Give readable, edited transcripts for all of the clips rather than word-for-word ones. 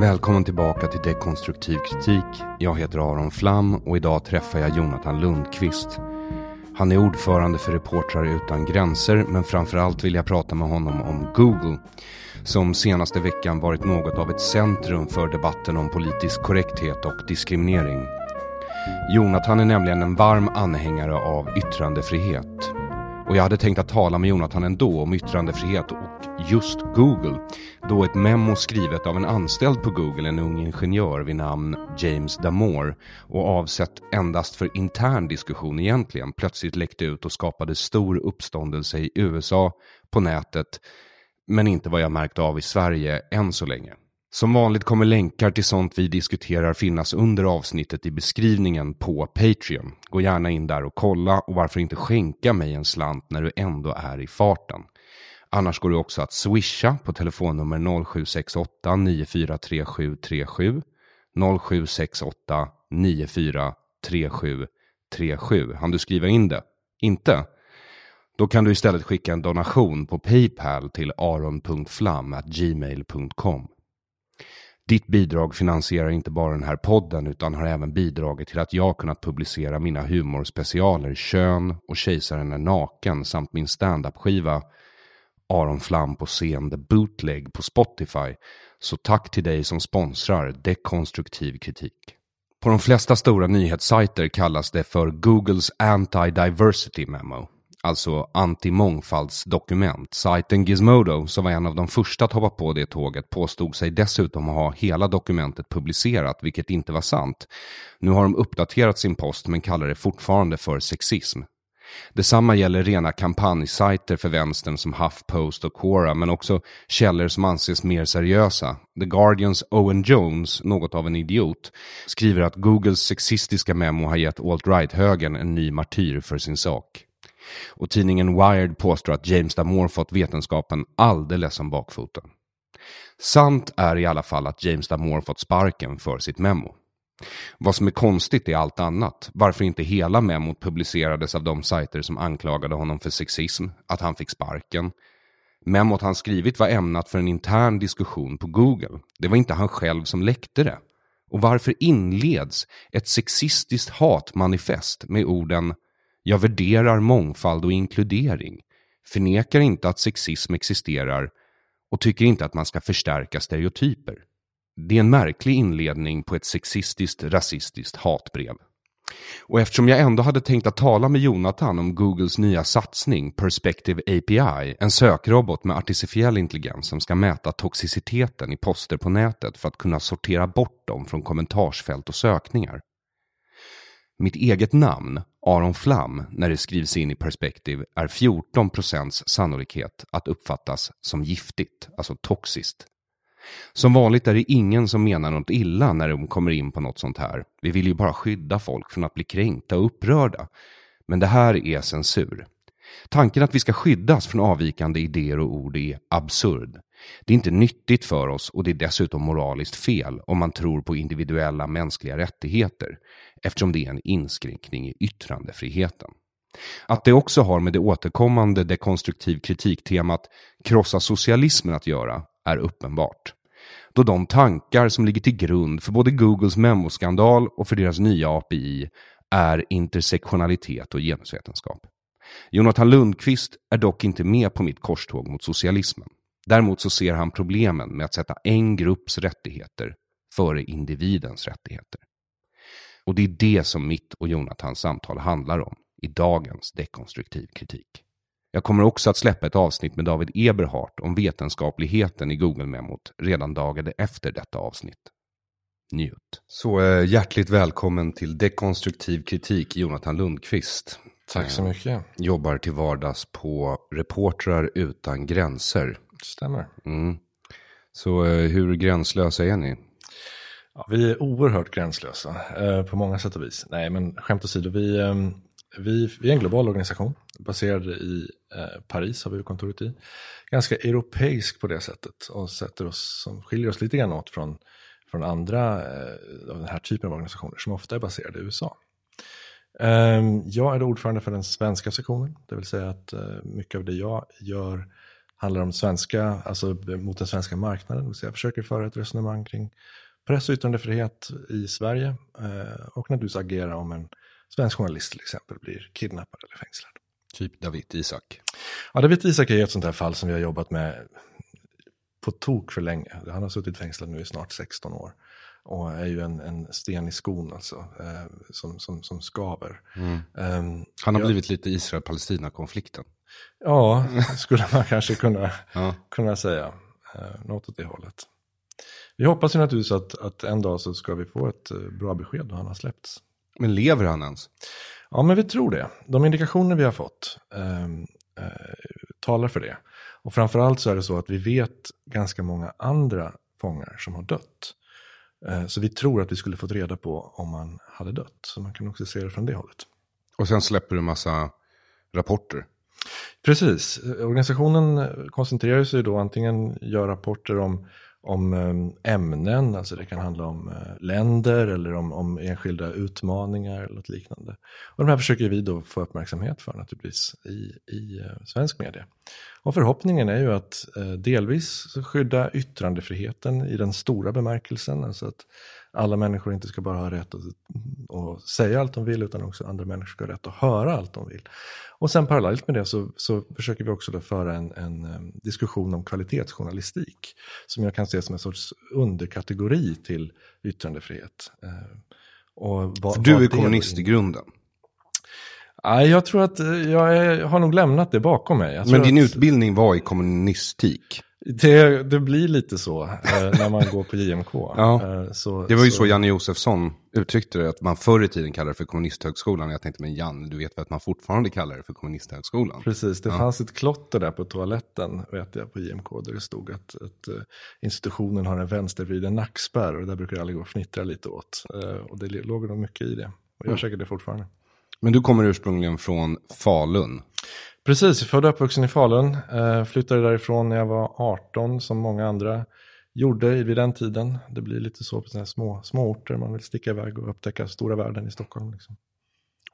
Välkommen tillbaka till Dekonstruktiv kritik. Jag heter Aron Flam och idag träffar jag Jonathan Lundqvist. Han är ordförande för Reportrar utan gränser, men framförallt vill jag prata med honom om Google, som senaste veckan varit något av ett centrum för debatten om politisk korrekthet och diskriminering. Jonathan är nämligen en varm anhängare av yttrandefrihet. Och jag hade tänkt att tala med Jonathan ändå om yttrandefrihet och just Google, då ett memo skrivet av en anställd på Google, en ung ingenjör vid namn James Damore, och avsett endast för intern diskussion egentligen, plötsligt läckte ut och skapade stor uppståndelse i USA på nätet, men inte vad jag märkt av i Sverige än så länge. Som vanligt kommer länkar till sånt vi diskuterar finnas under avsnittet i beskrivningen på Patreon. Gå gärna in där och kolla, och varför inte skänka mig en slant när du ändå är i farten. Annars går det också att swisha på telefonnummer 0768 943737 0768 943737. Hann du skriva in det? Inte? Då kan du istället skicka en donation på PayPal till aron.flam@gmail.com. Ditt bidrag finansierar inte bara den här podden utan har även bidragit till att jag kunnat publicera mina humorspecialer Kön och Kejsaren är naken samt min stand-up-skiva Aron Flam på scen The Bootleg på Spotify. Så tack till dig som sponsrar Dekonstruktiv kritik. På de flesta stora nyhetssajter kallas det för Googles Anti-Diversity Memo. Alltså anti-mångfaldsdokument. Sajten Gizmodo, som var en av de första att hoppa på det tåget, påstod sig dessutom ha hela dokumentet publicerat, vilket inte var sant. Nu har de uppdaterat sin post men kallar det fortfarande för sexism. Detsamma gäller rena kampanjsajter för vänstern som HuffPost och Quora, men också källor som anses mer seriösa. The Guardians Owen Jones, något av en idiot, skriver att Googles sexistiska memo har gett alt-right-högern en ny martyr för sin sak. Och tidningen Wired påstår att James Damore fått vetenskapen alldeles som bakfoten. Sant är i alla fall att James Damore fått sparken för sitt memo. Vad som är konstigt är allt annat. Varför inte hela memot publicerades av de sajter som anklagade honom för sexism, att han fick sparken. Memot han skrivit var ämnat för en intern diskussion på Google. Det var inte han själv som läckte det. Och varför inleds ett sexistiskt hatmanifest med orden: jag värderar mångfald och inkludering, förnekar inte att sexism existerar och tycker inte att man ska förstärka stereotyper. Det är en märklig inledning på ett sexistiskt, rasistiskt hatbrev. Och eftersom jag ändå hade tänkt att tala med Jonathan om Googles nya satsning Perspective API, en sökrobot med artificiell intelligens som ska mäta toxiciteten i poster på nätet för att kunna sortera bort dem från kommentarsfält och sökningar. Mitt eget namn, Aron Flam, när det skrivs in i Perspective är 14% sannolikhet att uppfattas som giftigt, alltså toxiskt. Som vanligt är det ingen som menar något illa när de kommer in på något sånt här. Vi vill ju bara skydda folk från att bli kränkta och upprörda. Men det här är censur. Tanken att vi ska skyddas från avvikande idéer och ord är absurd. Det är inte nyttigt för oss och det är dessutom moraliskt fel om man tror på individuella mänskliga rättigheter, eftersom det är en inskränkning i yttrandefriheten. Att det också har med det återkommande dekonstruktiv kritiktemat krossa socialismen att göra är uppenbart. Då de tankar som ligger till grund för både Googles memoskandal och för deras nya API är intersektionalitet och genusvetenskap. Jonathan Lundqvist är dock inte med på mitt korståg mot socialismen. Däremot så ser han problemen med att sätta en grupps rättigheter före individens rättigheter. Och det är det som mitt och Jonathans samtal handlar om i dagens dekonstruktiv kritik. Jag kommer också att släppa ett avsnitt med David Eberhardt om vetenskapligheten i Google-memot redan dagen efter detta avsnitt. Njut. Så hjärtligt välkommen till dekonstruktiv kritik, Jonathan Lundqvist. Tack så mycket. Jobbar till vardags på Reportrar utan gränser. Stämmer. Mm. Så hur gränslösa är ni? Ja, vi är oerhört gränslösa på många sätt och vis. Nej, men skämt åsido, vi är en global organisation baserad i Paris, har vi kontoret i. Ganska europeisk på det sättet och sätter oss, som skiljer oss lite grann åt från andra av den här typen av organisationer som ofta är baserade i USA. Jag är då ordförande för den svenska sektionen, det vill säga att mycket av det jag gör handlar om svenska, alltså mot den svenska marknaden. Det vill säga jag försöker föra ett resonemang kring press- och yttrandefrihet i Sverige och naturligtvis agera om en svensk journalist till exempel blir kidnappad eller fängslad. Typ David Isak. Ja, David Isak är ett sånt här fall som vi har jobbat med på tok för länge. Han har suttit fängslad nu i snart 16 år. Och är ju en sten i skon alltså, som skaver. Mm. Han har blivit lite Israel-Palestina-konflikten. Ja, skulle man kanske kunna säga. Något åt det hållet. Vi hoppas ju naturligtvis att en dag så ska vi få ett bra besked då han har släppts. Men lever han ens? Ja, men vi tror det. De indikationer vi har fått talar för det. Och framförallt så är det så att vi vet ganska många andra fångar som har dött. Så vi tror att vi skulle fått reda på om han hade dött. Så man kan också se det från det hållet. Och sen släpper du en massa rapporter? Precis. Organisationen koncentrerar sig då antingen gör rapporter om ämnen. Alltså det kan handla om länder eller om enskilda utmaningar eller något liknande. Och de här försöker vi då få uppmärksamhet för naturligtvis i svensk media. Och förhoppningen är ju att delvis skydda yttrandefriheten i den stora bemärkelsen. Alltså att alla människor inte ska bara ha rätt att säga allt de vill utan också andra människor ska ha rätt att höra allt de vill. Och sen parallellt med det så försöker vi också då föra en diskussion om kvalitetsjournalistik som jag kan se som en sorts underkategori till yttrandefrihet. Du är kommunist i grunden? Nej, jag tror att jag har nog lämnat det bakom mig. Men din utbildning var i kommunistik? Det blir lite så när man går på JMK. Ja, det var ju så Janne Josefsson uttryckte det, att man förr i tiden kallade det för kommunisthögskolan. Jag tänkte, men Janne, du vet väl att man fortfarande kallar det för kommunisthögskolan? Precis, det fanns ett klotter där på toaletten, vet jag, på JMK där det stod att institutionen har en vänstervriden nackspärr och där brukar alla gå och fnittra lite åt. Och det låg nog mycket i det. Och jag säkert det fortfarande. Men du kommer ursprungligen från Falun? Precis, jag födde och uppvuxen i Falun, flyttade därifrån när jag var 18 som många andra gjorde vid den tiden. Det blir lite så på sådana här små orter, man vill sticka iväg och upptäcka stora världen i Stockholm. Liksom.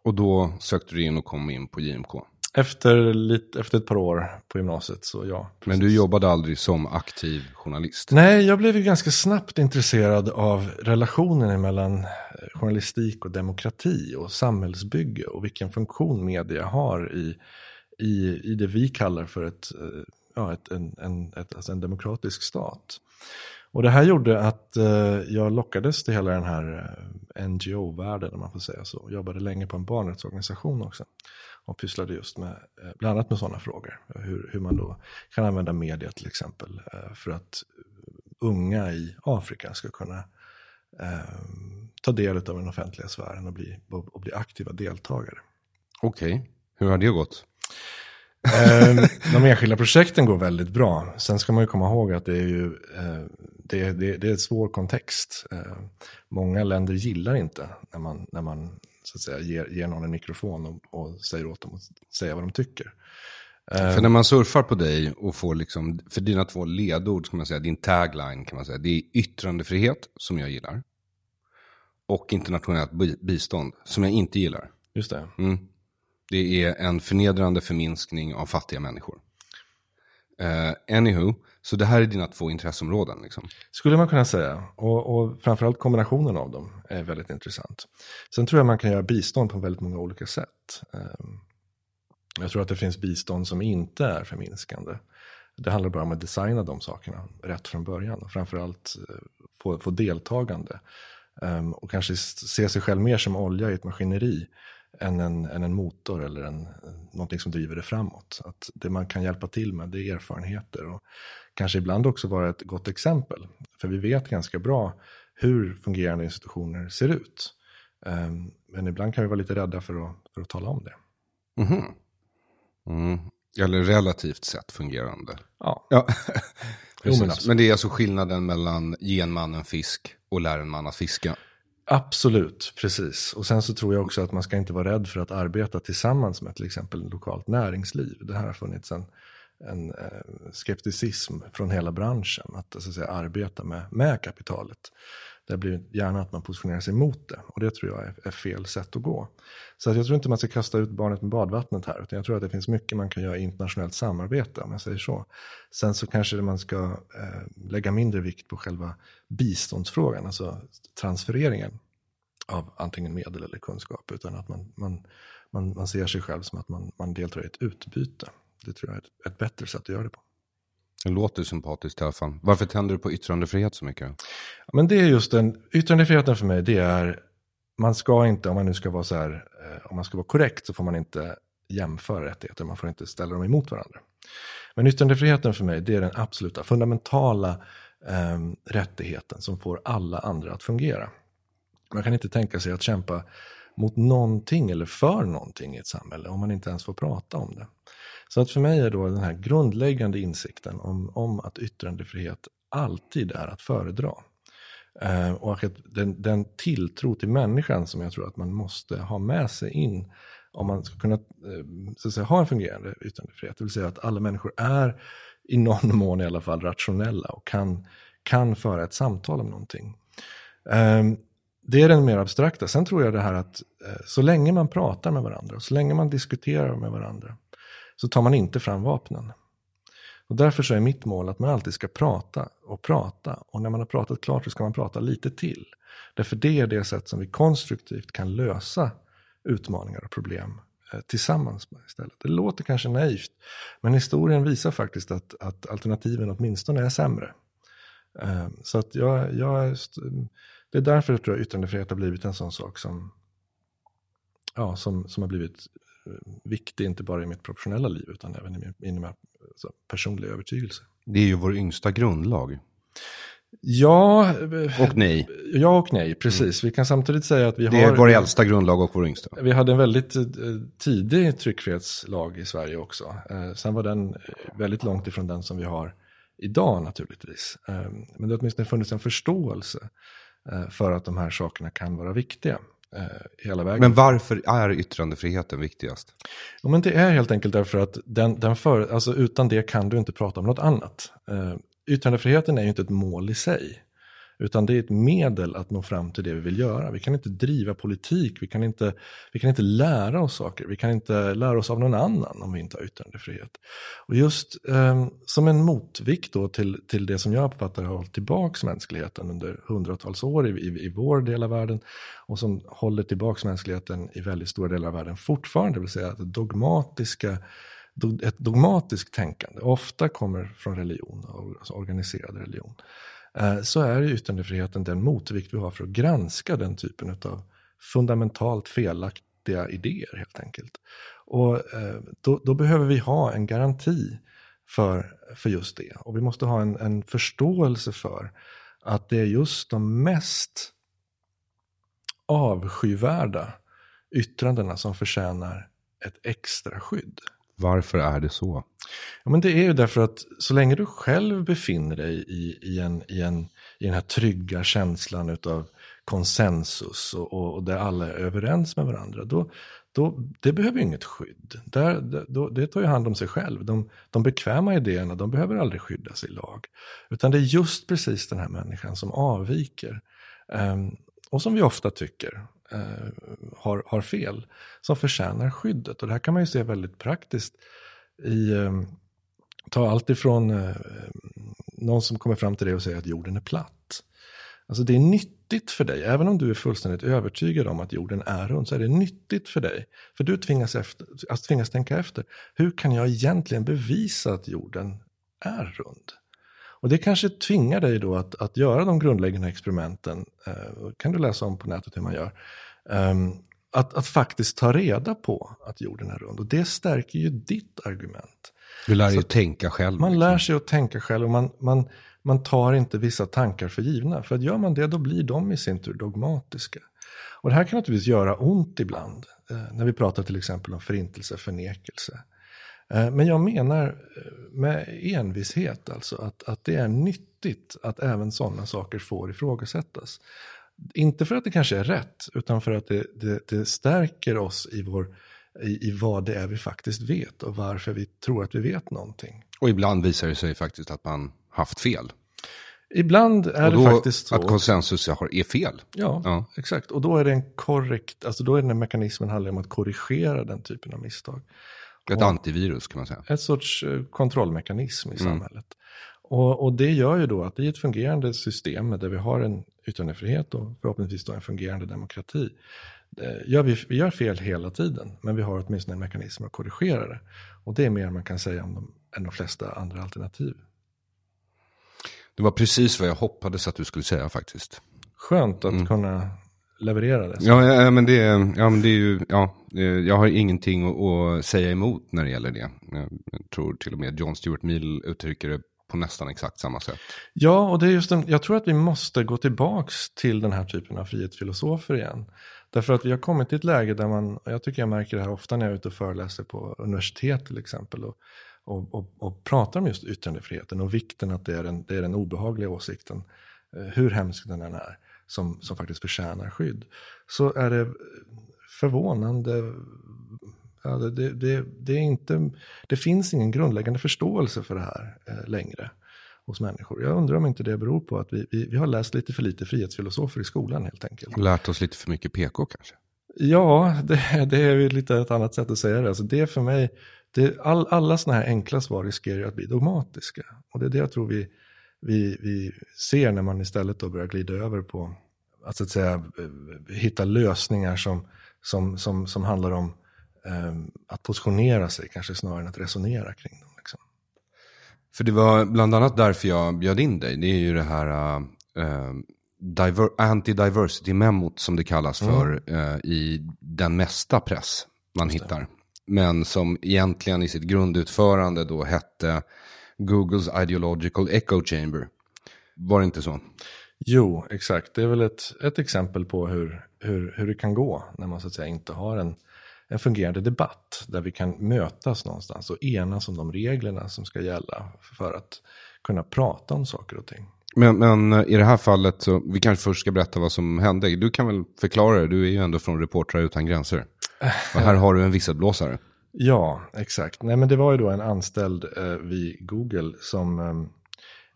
Och då sökte du in och kom in på JMK? Efter ett par år på gymnasiet, så ja. Precis. Men du jobbade aldrig som aktiv journalist? Nej, jag blev ju ganska snabbt intresserad av relationen mellan journalistik och demokrati och samhällsbygge och vilken funktion media har i det vi kallar för en demokratisk stat. Och det här gjorde att jag lockades till hela den här NGO-världen, om man får säga så. Jag jobbade länge på en barnrättsorganisation också. Och pysslade just med, bland annat med sådana frågor. Hur man då kan använda media till exempel för att unga i Afrika ska kunna ta del av den offentliga sfären och bli aktiva deltagare. Okej, hur har det gått? De enskilda projekten går väldigt bra. Sen ska man ju komma ihåg att det är ju det är ett svår kontext. Många länder gillar inte när man så att säga ger någon en mikrofon och säger åt dem att säga vad de tycker. För när man surfar på dig och får liksom, för dina två ledord ska man säga, din tagline kan man säga, det är yttrandefrihet som jag gillar och internationellt bistånd som jag inte gillar. Just det. Mm. Det är en förnedrande förminskning av fattiga människor. Anywho, så det här är dina två intresseområden liksom. Skulle man kunna säga. Och framförallt kombinationen av dem är väldigt intressant. Sen tror jag man kan göra bistånd på väldigt många olika sätt. Jag tror att det finns bistånd som inte är förminskande. Det handlar bara om att designa de sakerna rätt från början. Och framförallt få deltagande. Och kanske se sig själv mer som olja i ett maskineri än en motor eller någonting som driver det framåt. Att det man kan hjälpa till med, det är erfarenheter och kanske ibland också vara ett gott exempel. För vi vet ganska bra hur fungerande institutioner ser ut. Men ibland kan vi vara lite rädda för att tala om det. Mm-hmm. Mm. Eller relativt sett fungerande. Ja. Men det är alltså skillnaden mellan ge en man en fisk och lära en man att fiska. Absolut, precis. Och sen så tror jag också att man ska inte vara rädd för att arbeta tillsammans med till exempel lokalt näringsliv. Det här har funnits en skepticism från hela branschen att så att säga arbeta med kapitalet. Det blir gärna att man positionerar sig mot det. Och det tror jag är fel sätt att gå. Så att jag tror inte man ska kasta ut barnet med badvattnet här. Utan jag tror att det finns mycket man kan göra i internationellt samarbete, om jag säger så. Sen så kanske man ska lägga mindre vikt på själva biståndsfrågan. Alltså transfereringen av antingen medel eller kunskap. Utan att man ser sig själv som att man deltar i ett utbyte. Det tror jag är ett bättre sätt att göra det på. Det låter sympatiskt i alla fall. Varför tänder du på yttrandefrihet så mycket? Ja, men det är just yttrandefriheten för mig, det är, man ska inte, om man nu ska vara så här, om man ska vara korrekt så får man inte jämföra rättigheter, man får inte ställa dem emot varandra. Men yttrandefriheten för mig, det är den absoluta, fundamentala rättigheten som får alla andra att fungera. Man kan inte tänka sig att kämpa mot någonting eller för någonting i ett samhälle om man inte ens får prata om det. Så att för mig är då den här grundläggande insikten om att yttrandefrihet alltid är att föredra. Och att den tilltro till människan som jag tror att man måste ha med sig in om man ska kunna så att säga, ha en fungerande yttrandefrihet. Det vill säga att alla människor är i någon mån i alla fall rationella och kan föra ett samtal om någonting. Det är den mer abstrakta. Sen tror jag det här att så länge man pratar med varandra och så länge man diskuterar med varandra så tar man inte fram vapnen. Och därför så är mitt mål att man alltid ska prata. Och när man har pratat klart så ska man prata lite till. Därför det är det sätt som vi konstruktivt kan lösa utmaningar och problem tillsammans med istället. Det låter kanske naivt, men historien visar faktiskt att alternativen åtminstone är sämre. Så att det är därför jag tror att yttrandefrihet har blivit en sån sak som har blivit viktig inte bara i mitt professionella liv utan även i min personliga övertygelse. Det är ju vår yngsta grundlag. Ja. Och nej. Ja och nej, precis. Mm. Vi kan samtidigt säga att det är vår äldsta grundlag och vår yngsta. Vi hade en väldigt tidig tryckfrihetslag i Sverige också. Sen var den väldigt långt ifrån den som vi har idag naturligtvis. Men det har åtminstone funnits en förståelse för att de här sakerna kan vara viktiga. Hela vägen. Men varför är yttrandefriheten viktigast? Ja, men det är helt enkelt därför att alltså utan det kan du inte prata om något annat. Yttrandefriheten är ju inte ett mål i sig, utan det är ett medel att nå fram till det vi vill göra. Vi kan inte driva politik, vi kan inte lära oss saker, vi kan inte lära oss av någon annan om vi inte har yttrandefrihet. Och just som en motvikt då till det som jag uppfattar har hållit tillbaka mänskligheten under hundratals år i vår del av världen och som håller tillbaka mänskligheten i väldigt stora delar av världen fortfarande, det vill säga att ett dogmatiskt tänkande ofta kommer från religion, alltså organiserad religion. Så är ju yttrandefriheten den motvikt vi har för att granska den typen av fundamentalt felaktiga idéer helt enkelt. Och då behöver vi ha en garanti för just det. Och vi måste ha en förståelse för att det är just de mest avskyvärda yttrandena som förtjänar ett extra skydd. Varför är det så? Ja, men det är ju därför att så länge du själv befinner dig i den här trygga känslan utav konsensus och där alla är överens med varandra, då det behöver inget skydd. Det tar ju hand om sig själv. De bekväma idéerna, de behöver aldrig skyddas i lag. Utan det är just precis den här människan som avviker. Och som vi ofta tycker har fel, som förtjänar skyddet. Och det här kan man ju se väldigt praktiskt i ta allt ifrån någon som kommer fram till dig och säger att jorden är platt. Alltså det är nyttigt för dig, även om du är fullständigt övertygad om att jorden är rund, så är det nyttigt för dig. För du tvingas tänka efter, hur kan jag egentligen bevisa att jorden är rund? Och det kanske tvingar dig då att göra de grundläggande experimenten, kan du läsa om på nätet hur man gör, att faktiskt ta reda på att jorden är rund. Och det stärker ju ditt argument. Du lär dig att tänka själv. Man lär sig att tänka själv och man tar inte vissa tankar för givna. För att gör man det, då blir de i sin tur dogmatiska. Och det här kan naturligtvis göra ont ibland, när vi pratar till exempel om förintelse och förnekelse. Men jag menar med envishet alltså att det är nyttigt att även sådana saker får ifrågasättas. Inte för att det kanske är rätt, utan för att det stärker oss i vad det är vi faktiskt vet och varför vi tror att vi vet någonting. Och ibland visar det sig faktiskt att man haft fel. Ibland är det faktiskt så. Att konsensus är fel. Ja, exakt. Och då är det den mekanismen handlar om att korrigera den typen av misstag. Ett antivirus kan man säga. Ett sorts kontrollmekanism i samhället. Och det gör ju då att i ett fungerande system där vi har en yttrandefrihet och förhoppningsvis då en fungerande demokrati. Vi gör fel hela tiden, men vi har åtminstone en mekanism att korrigera det. Och det är mer man kan säga om än de flesta andra alternativ. Det var precis vad jag hoppades att du skulle säga faktiskt. Skönt att kunna leverera det. Jag har ingenting att säga emot när det gäller det. Jag tror till och med John Stuart Mill uttrycker det på nästan exakt samma sätt. Ja, och det är just jag tror att vi måste gå tillbaks till den här typen av frihetsfilosofer igen. Därför att vi har kommit till ett läge där jag tycker jag märker det här ofta när jag är ute och föreläser på universitet till exempel och pratar om just yttrandefriheten och vikten att det är den obehagliga åsikten, hur hemsk den än är, som faktiskt förtjänar skydd. Så är det förvånande. Ja, det finns ingen grundläggande förståelse för det här längre hos människor. Jag undrar om inte det beror på att vi har läst lite för lite frihetsfilosofer i skolan helt enkelt. Och lärt oss lite för mycket PK kanske? Ja, det är ju lite ett annat sätt att säga det. Alltså det är för mig, alla sådana här enkla svar riskerar att bli dogmatiska. Och det är det jag tror vi ser när man istället då börjar glida över på att, så att säga, hitta lösningar som handlar om att positionera sig kanske snarare än att resonera kring dem. Liksom. För det var bland annat därför jag bjöd in dig. Det är ju det här anti-diversity-memot som det kallas för i den mesta press man hittar. Men som egentligen i sitt grundutförande då hette Googles ideological echo chamber. Var det inte så? Jo, exakt. Det är väl ett exempel på hur det kan gå när man så att säga inte har en fungerande debatt där vi kan mötas någonstans och enas om de reglerna som ska gälla för att kunna prata om saker och ting. Men i det här fallet, så vi kanske först ska berätta vad som hände. Du kan väl förklara det, du är ju ändå från Reportrar utan gränser. Och här har du en visselblåsare. Ja, exakt. Nej, men det var ju då en anställd vid Google som,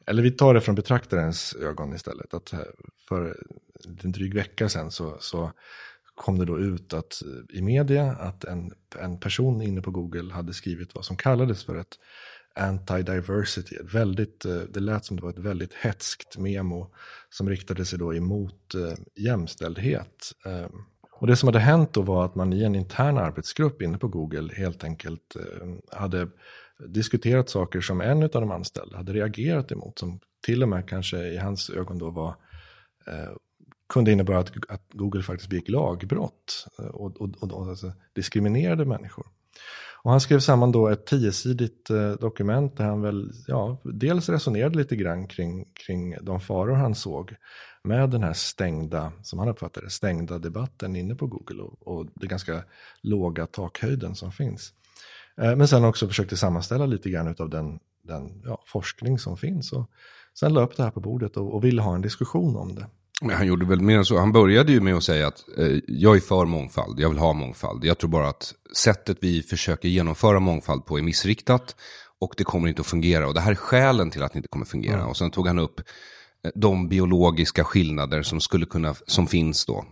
eller vi tar det från betraktarens ögon istället, att för en dryg vecka sedan så kom det då ut att i media att en person inne på Google hade skrivit vad som kallades för ett anti-diversity. Det lät som det var ett väldigt hetskt memo som riktade sig då emot jämställdhet. Och det som hade hänt då var att man i en intern arbetsgrupp inne på Google helt enkelt hade diskuterat saker som en av de anställda hade reagerat emot, som till och med kanske i hans ögon då var... kunde innebära att Google faktiskt begick lagbrott och alltså diskriminerade människor. Och han skrev samman då ett 10-sidigt dokument där han väl dels resonerade lite grann kring de faror han såg med den här stängda, som han uppfattade, stängda debatten inne på Google och det ganska låga takhöjden som finns. Men sen också försökte sammanställa lite grann utav den forskning som finns. Och sen löpte det här på bordet och ville ha en diskussion om det. Men han gjorde väl mer än så. Han började ju med att säga att jag är för mångfald, jag vill ha mångfald. Jag tror bara att sättet vi försöker genomföra mångfald på är missriktat och det kommer inte att fungera. Och det här är skälen till att det inte kommer fungera. Mm. Och sen tog han upp de biologiska skillnader som skulle kunna, som finns då,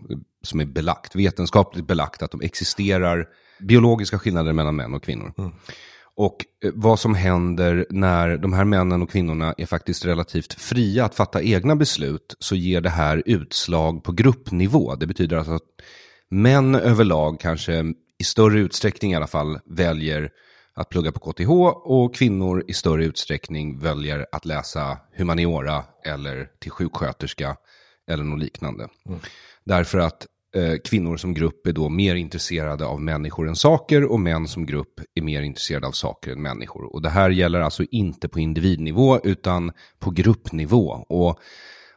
som är belagt, vetenskapligt belagt att de existerar, biologiska skillnader mellan män och kvinnor. Mm. Och vad som händer när de här männen och kvinnorna är faktiskt relativt fria att fatta egna beslut, så ger det här utslag på gruppnivå. Det betyder alltså att män överlag kanske i större utsträckning i alla fall väljer att plugga på KTH och kvinnor i större utsträckning väljer att läsa humaniora eller till sjuksköterska eller något liknande. Mm. Därför att kvinnor som grupp är då mer intresserade av människor än saker och män som grupp är mer intresserade av saker än människor. Och det här gäller alltså inte på individnivå utan på gruppnivå. Och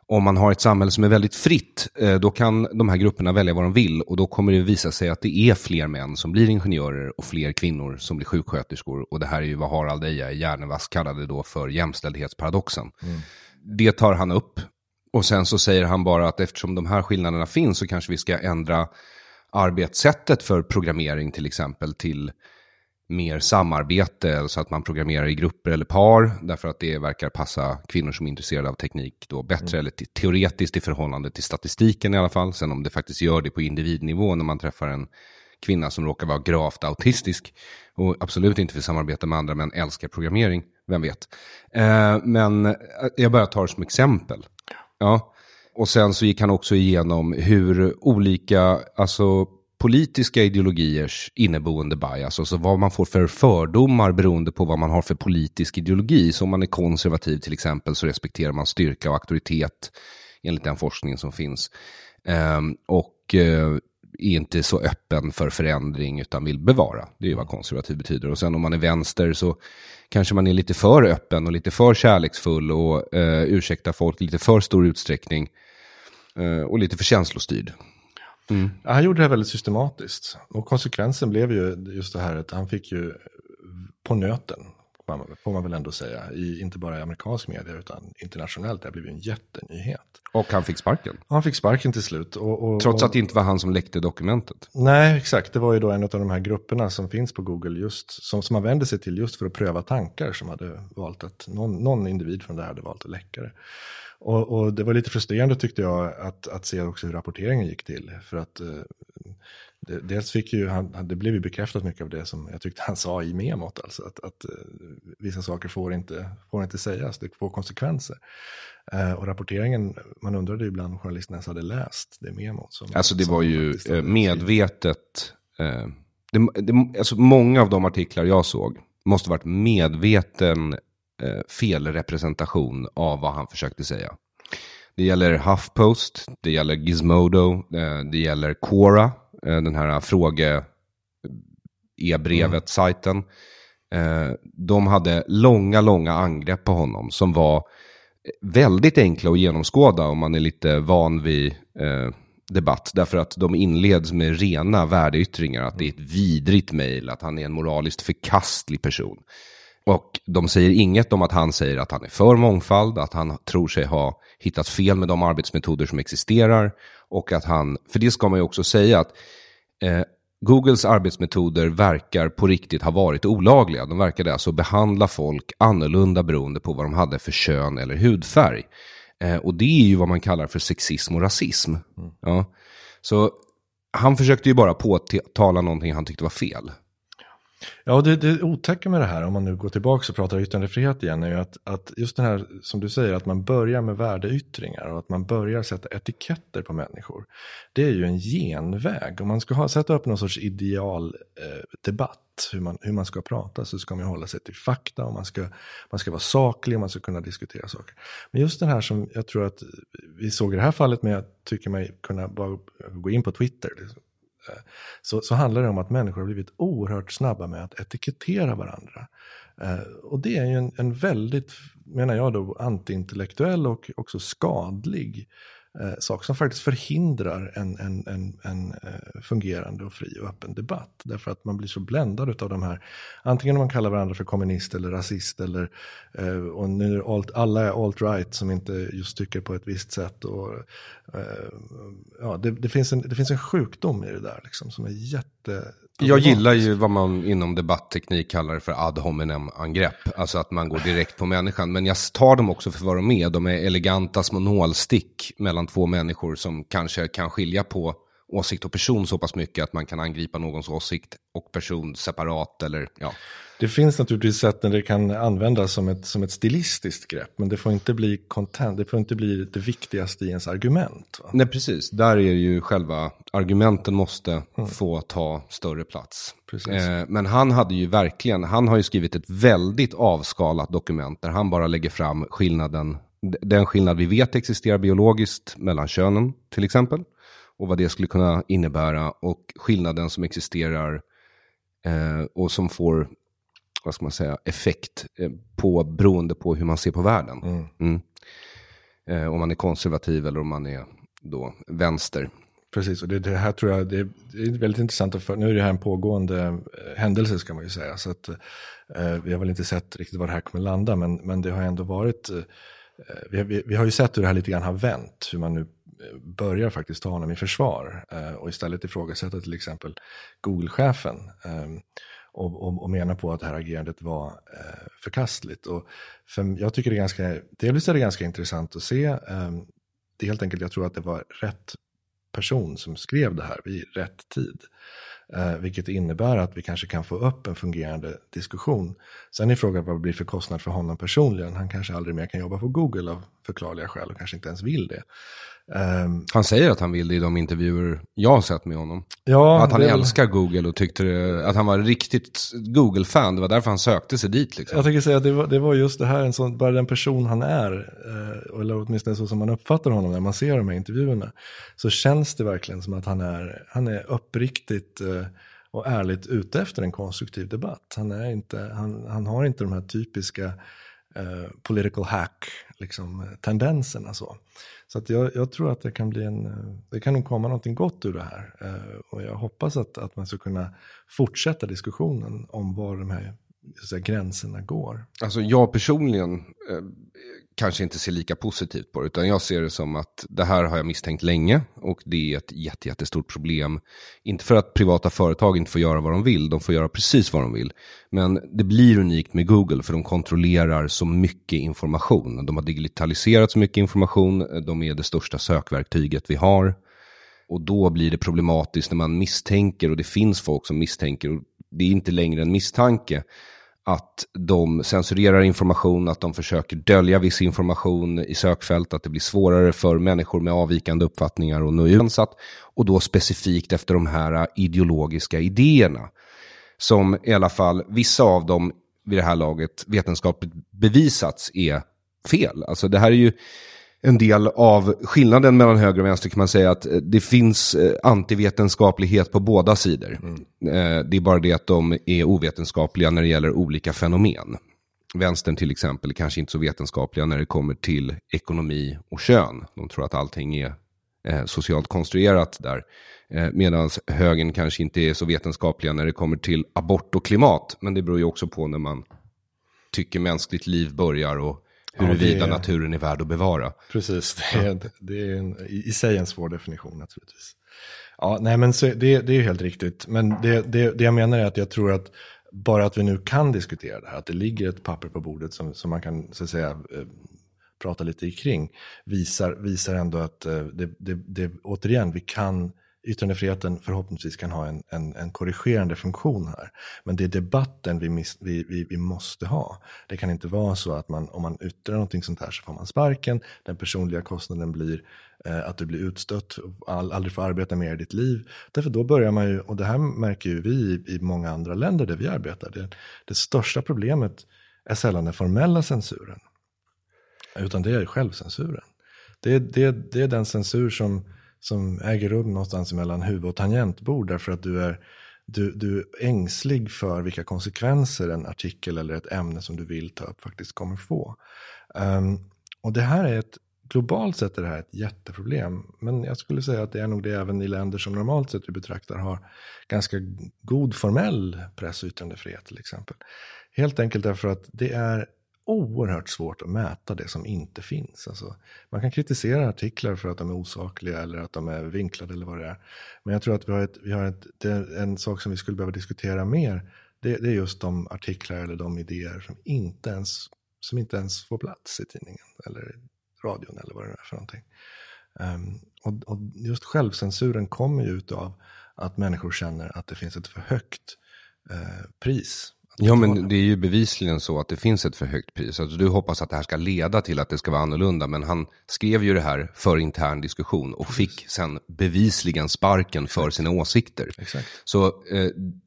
om man har ett samhälle som är väldigt fritt, då kan de här grupperna välja vad de vill och då kommer det visa sig att det är fler män som blir ingenjörer och fler kvinnor som blir sjuksköterskor. Och det här är ju vad Harald Eia i Järnevass kallade då för jämställdhetsparadoxen. Mm. Det tar han upp. Och sen så säger han bara att eftersom de här skillnaderna finns så kanske vi ska ändra arbetssättet för programmering till exempel till mer samarbete, så att man programmerar i grupper eller par, därför att det verkar passa kvinnor som är intresserade av teknik då bättre, eller teoretiskt i förhållande till statistiken i alla fall. Sen om det faktiskt gör det på individnivå när man träffar en kvinna som råkar vara gravt autistisk och absolut inte vill samarbeta med andra men älskar programmering, vem vet. Men jag bara tar som exempel. Ja, och sen så gick han också igenom hur olika, alltså politiska ideologiers inneboende bias, alltså vad man får för fördomar beroende på vad man har för politisk ideologi. Så om man är konservativ till exempel så respekterar man styrka och auktoritet enligt den forskning som finns. Och är inte så öppen för förändring utan vill bevara. Det är ju vad konservativ betyder. Och sen om man är vänster så kanske man är lite för öppen och lite för kärleksfull och ursäktar folk lite för stor utsträckning och lite för känslostyrd. Mm. Han gjorde det väldigt systematiskt och konsekvensen blev ju just det här att han fick ju på nöten, får man väl ändå säga, inte bara i amerikansk media utan internationellt. Det blev ju en jättenyhet. Och han fick sparken. Han fick sparken till slut. Trots att det inte var han som läckte dokumentet. Nej, exakt. Det var ju då en av de här grupperna som finns på Google just, som man vände sig till just för att pröva tankar, som hade valt att någon individ från det hade valt att läcka det. Och det var lite frustrerande tyckte jag att se också hur rapporteringen gick till. För att dels fick ju det blev ju bekräftat mycket av det som jag tyckte han sa i memot. Alltså att vissa saker får inte sägas, det får konsekvenser. Och rapporteringen, man undrade ju ibland om journalisterna hade läst det memot. Alltså det var ju medvetet. Alltså många av de artiklar jag såg måste varit medveten felrepresentation av vad han försökte säga. Det gäller HuffPost, det gäller Gizmodo, det gäller Quora, den här fråge e-brevet sajten. De hade långa angrepp på honom som var väldigt enkla att genomskåda om man är lite van vid debatt, därför att de inleds med rena värdeyttringar, att det är ett vidrigt mejl, att han är en moraliskt förkastlig person. Och de säger inget om att han säger att han är för mångfald, att han tror sig ha hittat fel med de arbetsmetoder som existerar och att han, för det ska man ju också säga att Googles arbetsmetoder verkar på riktigt ha varit olagliga. De verkade alltså behandla folk annorlunda beroende på vad de hade för kön eller hudfärg. Och det är ju vad man kallar för sexism och rasism. Mm. Ja. Så han försökte ju bara påtala någonting han tyckte var fel. Ja, det otäcka med det här, om man nu går tillbaka och pratar yttrandefrihet igen, är ju att just det här som du säger, att man börjar med värdeyttringar och att man börjar sätta etiketter på människor. Det är ju en genväg. Om man ska sätta upp någon sorts idealdebatt, hur man ska prata, så ska man hålla sig till fakta och man ska vara saklig, man ska kunna diskutera saker. Men just den här som jag tror att vi såg i det här fallet, men jag tycker mig kunna bara gå in på Twitter liksom. Så handlar det om att människor har blivit oerhört snabba med att etikettera varandra. Och det är ju en väldigt, menar jag då, antiintellektuell och också skadlig sak som faktiskt förhindrar en fungerande och fri och öppen debatt. Därför att man blir så bländad av de här, antingen man kallar varandra för kommunist eller rasist eller och nu är alla är alt-right som inte just tycker på ett visst sätt och ja, det finns en sjukdom i det där liksom, som är jätte... Jag gillar ju vad man inom debattteknik kallar för ad hominem-angrepp. Alltså att man går direkt på människan. Men jag tar dem också för vad de är. De är eleganta små nålstick mellan två människor som kanske kan skilja på åsikt och person så pass mycket att man kan angripa någons åsikt och person separat eller ja. Det finns naturligtvis sätt när det kan användas som ett stilistiskt grepp, men det får inte bli content, det får inte bli det viktigaste i ens argument. Va? Nej, precis. Där är ju själva argumenten måste få ta större plats. Men han hade ju verkligen, han har ju skrivit ett väldigt avskalat dokument där han bara lägger fram skillnaden, den skillnad vi vet existerar biologiskt mellan könen till exempel. Och vad det skulle kunna innebära och skillnaden som existerar och som får, vad ska man säga, effekt på, beroende på hur man ser på världen. Om man är konservativ eller om man är då vänster. Precis, och det här tror jag det är väldigt intressant. Nu är det här en pågående händelse ska man ju säga. Så att, vi har väl inte sett riktigt var det här kommer landa, men det har ändå varit... Vi har ju sett hur det här lite grann har vänt, hur man nu börjar faktiskt ta honom i försvar och istället ifrågasätta till exempel Google-chefen och menar på att det här agerandet var förkastligt. Och för jag tycker det är ganska intressant att se. Det är helt enkelt, jag tror att det var rätt person som skrev det här vid rätt tid. Vilket innebär att vi kanske kan få upp en fungerande diskussion. Sen är frågan vad det blir för kostnad för honom personligen. Han kanske aldrig mer kan jobba på Google av förklarliga skäl och kanske inte ens vill det. Han säger att han vill det i de intervjuer jag har sett med honom. Ja, att han älskar Google och tyckte att han var riktigt Google-fan. Det var därför han sökte sig dit. Liksom. Jag tänker säga att det var just det här, bara den person han är, eller åtminstone så som man uppfattar honom när man ser de här intervjuerna, så känns det verkligen som att han är uppriktigt och ärligt ute efter en konstruktiv debatt. Han har inte de här typiska political hack liksom, tendenserna så att jag tror att det kan bli det kan nog komma någonting gott ur det här och jag hoppas att man ska kunna fortsätta diskussionen om var de här så att säga, gränserna går. Alltså jag personligen kanske inte ser lika positivt på det, utan jag ser det som att det här har jag misstänkt länge och det är ett jättestort problem. Inte för att privata företag inte får göra vad de vill, de får göra precis vad de vill. Men det blir unikt med Google för de kontrollerar så mycket information. De har digitaliserat så mycket information, de är det största sökverktyget vi har. Och då blir det problematiskt när man misstänker, och det finns folk som misstänker, och det är inte längre en misstanke, att de censurerar information, att de försöker dölja viss information i sökfält, att det blir svårare för människor med avvikande uppfattningar att nå ut, och då specifikt efter de här ideologiska idéerna som i alla fall vissa av dem vid det här laget vetenskapligt bevisats är fel. Alltså det här är ju en del av skillnaden mellan höger och vänster, kan man säga att det finns antivetenskaplighet på båda sidor. Det är bara det att de är ovetenskapliga när det gäller olika fenomen. Vänstern till exempel är kanske inte så vetenskapliga när det kommer till ekonomi och kön. De tror att allting är socialt konstruerat där. Medan högern kanske inte är så vetenskapliga när det kommer till abort och klimat. Men det beror ju också på när man tycker mänskligt liv börjar och huruvida naturen är värd att bevara. Precis, det är i sig en svår definition naturligtvis. Ja, nej men så, det är helt riktigt. Men det jag menar är att jag tror att bara att vi nu kan diskutera det här, att det ligger ett papper på bordet som man kan så att säga prata lite kring, visar ändå att återigen, vi kan... Yttrandefriheten förhoppningsvis kan ha en korrigerande funktion här. Men det är debatten vi måste ha. Det kan inte vara så att om man yttrar någonting sånt här så får man sparken. Den personliga kostnaden blir att du blir utstött och aldrig får arbeta mer i ditt liv. Därför då börjar man ju, och det här märker ju vi i många andra länder där vi arbetar. Det största problemet är sällan den formella censuren. Utan det är självcensuren. Det är den censur som äger rum någonstans mellan huvud- och tangentbord, därför att du är ängslig för vilka konsekvenser en artikel eller ett ämne som du vill ta upp faktiskt kommer få. Och det här är ett globalt sett är det här ett jätteproblem. Men jag skulle säga att det är nog det även i länder som normalt sett du betraktar har ganska god formell press- och yttrandefrihet till exempel. Helt enkelt därför att det är oerhört svårt att mäta det som inte finns. Alltså, man kan kritisera artiklar för att de är osakliga eller att de är vinklade eller vad det är. Men jag tror att en sak som vi skulle behöva diskutera mer, det är just de artiklar eller de idéer som inte ens får plats i tidningen eller radion eller vad det är för någonting. Och just självcensuren kommer ju utav att människor känner att det finns ett för högt pris. Ja, men det är ju bevisligen så att det finns ett för högt pris. Alltså, du hoppas att det här ska leda till att det ska vara annorlunda, men han skrev ju det här för intern diskussion och fick sen bevisligen sparken för sina åsikter. Exakt. Så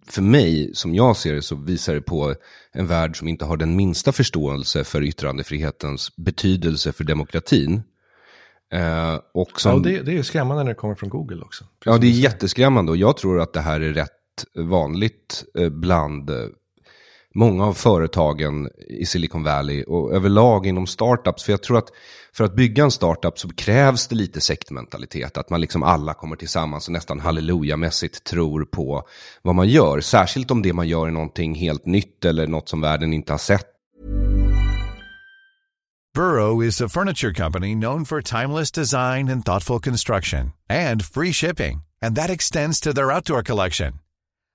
för mig, som jag ser det, så visar det på en värld som inte har den minsta förståelse för yttrandefrihetens betydelse för demokratin. Och som... ja, och det är ju skrämmande när det kommer från Google också. Precis. Ja, det är jätteskrämmande, och jag tror att det här är rätt vanligt bland... många av företagen i Silicon Valley och överlag inom startups. För jag tror att för att bygga en startup så krävs det lite sektmentalitet. Att man liksom alla kommer tillsammans och nästan hallelujamässigt tror på vad man gör. Särskilt om det man gör är någonting helt nytt eller något som världen inte har sett. Burrow is a furniture company known for timeless design and thoughtful construction. And free shipping. And that extends to their outdoor collection.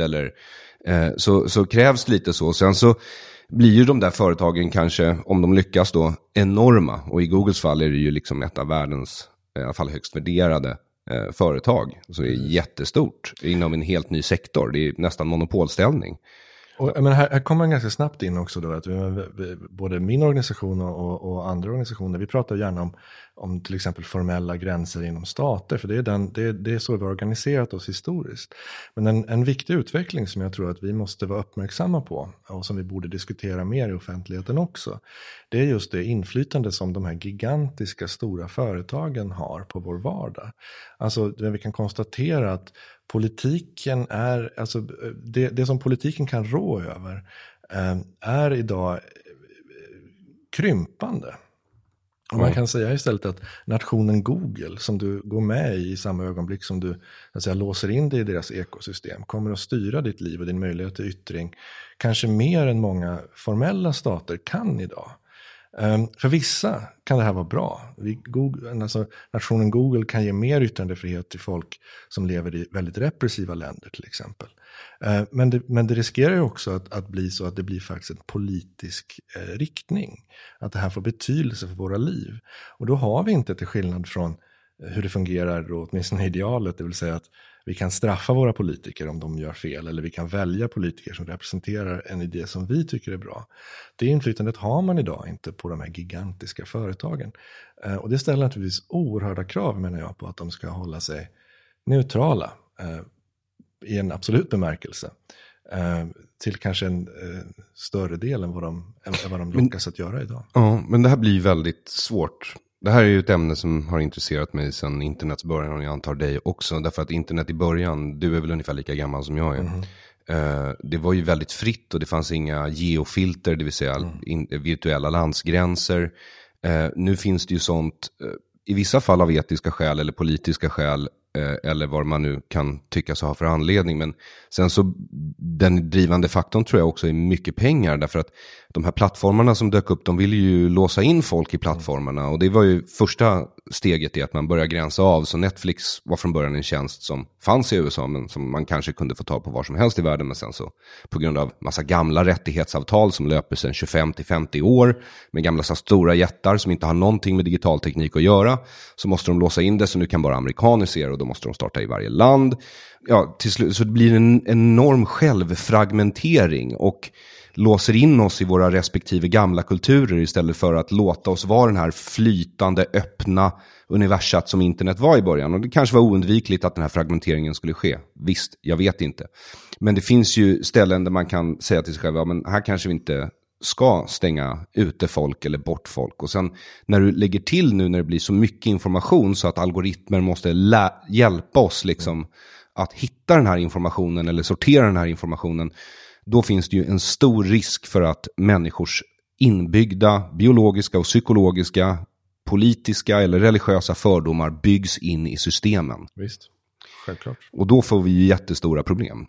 Eller så krävs lite så. Sen så blir ju de där företagen kanske, om de lyckas då, enorma. Och i Googles fall är det ju liksom ett av världens, i alla fall högst värderade företag. Så det är jättestort inom en helt ny sektor. Det är nästan monopolställning. Och, men här kommer man ganska snabbt in också då, att vi, både min organisation och andra organisationer, vi pratar gärna om till exempel formella gränser inom stater, för det är så vi har organiserat oss historiskt. Men en viktig utveckling som jag tror att vi måste vara uppmärksamma på, och som vi borde diskutera mer i offentligheten också, det är just det inflytande som de här gigantiska stora företagen har på vår vardag. Alltså, vi kan konstatera att politiken är, alltså det som politiken kan rå över är idag krympande. Och man kan säga istället att nationen Google, som du går med i samma ögonblick som du, alltså, låser in dig i deras ekosystem, kommer att styra ditt liv och din möjlighet till yttring kanske mer än många formella stater kan idag. För vissa kan det här vara bra. Nationen Google kan ge mer yttrandefrihet till folk som lever i väldigt repressiva länder till exempel. Men det riskerar ju också att bli så att det blir faktiskt en politisk riktning. Att det här får betydelse för våra liv. Och då har vi inte, till skillnad från hur det fungerar då, åtminstone idealet, det vill säga att vi kan straffa våra politiker om de gör fel, eller vi kan välja politiker som representerar en idé som vi tycker är bra. Det inflytandet har man idag inte på de här gigantiska företagen. Och det ställer naturligtvis oerhörda krav, menar jag, på att de ska hålla sig neutrala i en absolut bemärkelse. Till kanske en större del än vad de lockas att göra idag. Ja, men det här blir väldigt svårt. Det här är ju ett ämne som har intresserat mig sedan internets början, och jag antar dig också. Därför att internet i början, du är väl ungefär lika gammal som jag är. Det var ju väldigt fritt, och det fanns inga geofilter, det vill säga virtuella landsgränser. Nu finns det ju sånt, i vissa fall av etiska skäl eller politiska skäl, eller vad man nu kan tycka sig ha för anledning. Men sen så den drivande faktorn tror jag också är mycket pengar, därför att de här plattformarna som dök upp, de ville ju låsa in folk i plattformarna, och det var ju första steget i att man börjar gränsa av. Så Netflix var från början en tjänst som fanns i USA men som man kanske kunde få ta på var som helst i världen, men sen så på grund av massa gamla rättighetsavtal som löper sedan 25 till 50 år med gamla så stora jättar som inte har någonting med digital teknik att göra, så måste de låsa in det så nu kan bara amerikaner se det, och då måste de starta i varje land. Ja, till slut så det blir en enorm självfragmentering och låser in oss i våra respektive gamla kulturer istället för att låta oss vara den här flytande, öppna universat som internet var i början. Och det kanske var oundvikligt att den här fragmenteringen skulle ske. Visst, jag vet inte. Men det finns ju ställen där man kan säga till sig själv, ja, men här kanske vi inte ska stänga ute folk eller bort folk. Och sen när du lägger till nu när det blir så mycket information så att algoritmer måste hjälpa oss liksom att hitta den här informationen eller sortera den här informationen, då finns det ju en stor risk för att människors inbyggda biologiska och psykologiska, politiska eller religiösa fördomar byggs in i systemen. Visst, självklart. Och då får vi ju jättestora problem.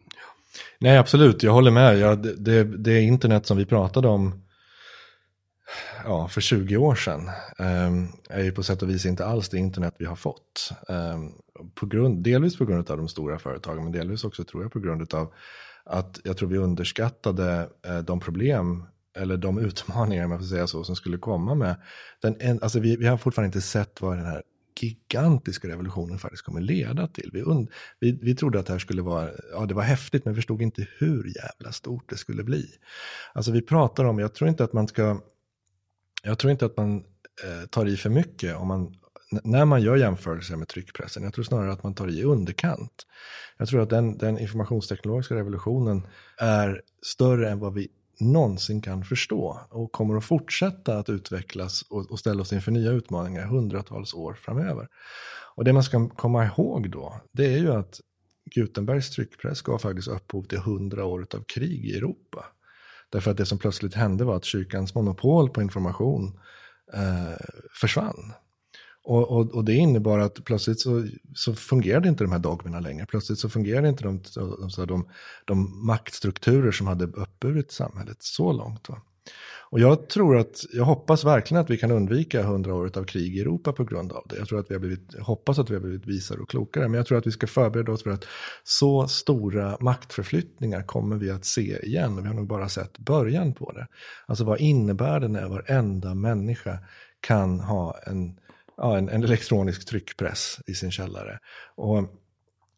Nej, absolut. Jag håller med. Det internet som vi pratade om för 20 år sedan är ju på sätt och vis inte alls det internet vi har fått. Delvis på grund av de stora företagen, men delvis också tror jag på grund av att jag tror vi underskattade de problem eller de utmaningar, man får säga så, som skulle komma med. Vi har fortfarande inte sett vad den här gigantiska revolutionen faktiskt kommer leda till. Vi trodde att det här skulle vara, det var häftigt, men förstod inte hur jävla stort det skulle bli. Alltså vi pratar om, jag tror inte att man tar i för mycket om man, när man gör jämförelser med tryckpressen. Jag tror snarare att man tar i underkant. Jag tror att den informationsteknologiska revolutionen är större än vad vi någonsin kan förstå och kommer att fortsätta att utvecklas och ställa oss inför nya utmaningar hundratals år framöver. Och det man ska komma ihåg då, det är ju att Gutenbergs tryckpress gav faktiskt upphov till 100 år av krig i Europa. Därför att det som plötsligt hände var att kyrkans monopol på information försvann. Och det innebar att plötsligt så fungerade inte de här dogmerna längre. Plötsligt så fungerade inte de maktstrukturer som hade uppburit samhället så långt. Va? Och jag hoppas verkligen att vi kan undvika 100 år av krig i Europa på grund av det. Jag tror att vi har blivit visare och klokare. Men jag tror att vi ska förbereda oss för att så stora maktförflyttningar kommer vi att se igen. Och vi har nog bara sett början på det. Alltså vad innebär det när varenda människa kan ha en elektronisk tryckpress i sin källare och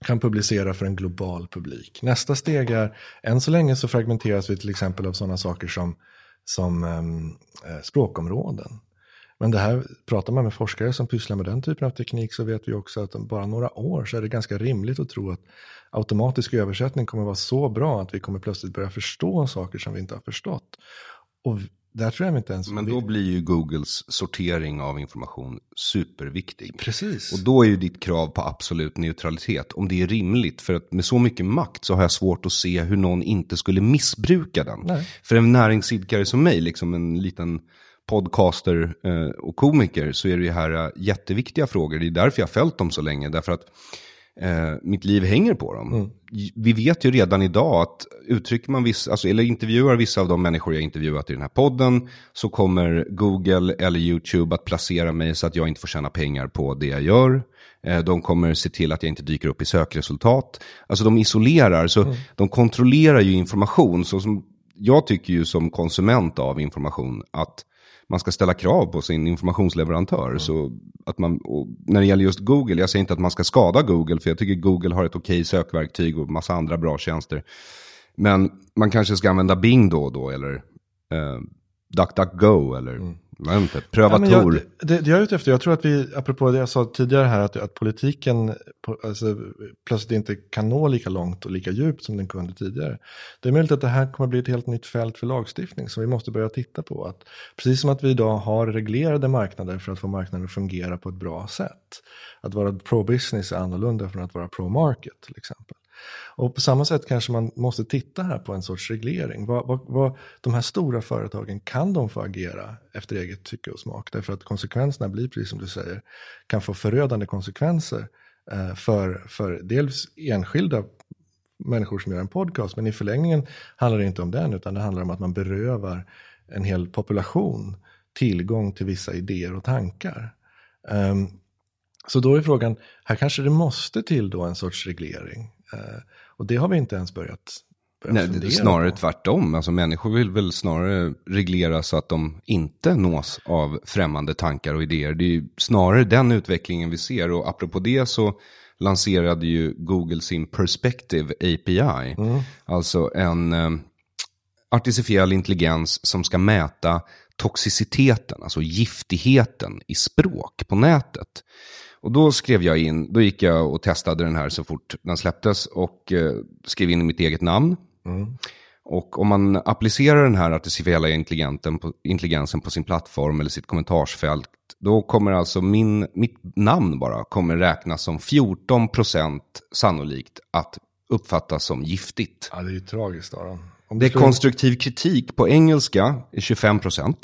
kan publicera för en global publik. Nästa steg är, än så länge så fragmenteras vi till exempel av sådana saker som språkområden. Men det här, pratar man med forskare som pysslar med den typen av teknik, så vet vi också att om bara några år så är det ganska rimligt att tro att automatisk översättning kommer vara så bra att vi kommer plötsligt börja förstå saker som vi inte har förstått. Och där tror jag inte ens. Men då blir ju Googles sortering av information superviktig. Precis. Och då är ju ditt krav på absolut neutralitet, om det är rimligt, för att med så mycket makt så har jag svårt att se hur någon inte skulle missbruka den. Nej. För en näringsidkare som mig, liksom en liten podcaster och komiker, så är det ju här jätteviktiga frågor. Det är därför jag har följt dem så länge, därför att mitt liv hänger på dem. Mm. Vi vet ju redan idag att uttrycker man eller intervjuar vissa av de människor jag intervjuat i den här podden, så kommer Google eller YouTube att placera mig så att jag inte får tjäna pengar på det jag gör. De kommer se till att jag inte dyker upp i sökresultat. Alltså de isolerar, så de kontrollerar ju information. Så som jag tycker ju som konsument av information att man ska ställa krav på sin informationsleverantör. Mm. Så att man, och när det gäller just Google, jag säger inte att man ska skada Google, för jag tycker Google har ett okej sökverktyg och massa andra bra tjänster. Men man kanske ska använda Bing då eller DuckDuckGo eller vänta, pröva Tor. Jag är ute efter, jag tror att vi, apropå det jag sa tidigare här, att politiken plötsligt inte kan nå lika långt och lika djupt som den kunde tidigare. Det är möjligt att det här kommer bli ett helt nytt fält för lagstiftning som vi måste börja titta på. Att, precis som att vi idag har reglerade marknader för att få marknaden att fungera på ett bra sätt. Att vara pro-business är annorlunda från att vara pro-market till exempel. Och på samma sätt kanske man måste titta här på en sorts reglering. Vad de här stora företagen, kan de få agera efter eget tycke och smak? Därför att konsekvenserna blir, precis som du säger, kan få förödande konsekvenser för dels enskilda människor som gör en podcast, men i förlängningen handlar det inte om den, utan det handlar om att man berövar en hel population tillgång till vissa idéer och tankar. Så då är frågan, här kanske det måste till då en sorts reglering. Och det har vi inte ens börjat fundera. Nej, snarare på. Tvärtom. Alltså, människor vill väl snarare reglera så att de inte nås av främmande tankar och idéer. Det är ju snarare den utvecklingen vi ser. Och apropå det så lanserade ju Google sin Perspective API. Mm. Alltså en artificiell intelligens som ska mäta toxiciteten, alltså giftigheten i språk på nätet. Och då skrev jag in, då gick jag och testade den här så fort den släpptes och skrev in mitt eget namn. Mm. Och om man applicerar den här artificiella intelligensen på sin plattform eller sitt kommentarsfält, då kommer alltså mitt namn bara kommer räknas som 14% sannolikt att uppfattas som giftigt. Ja, det är ju tragiskt då. Dekonstruktiv kritik på engelska är 25%.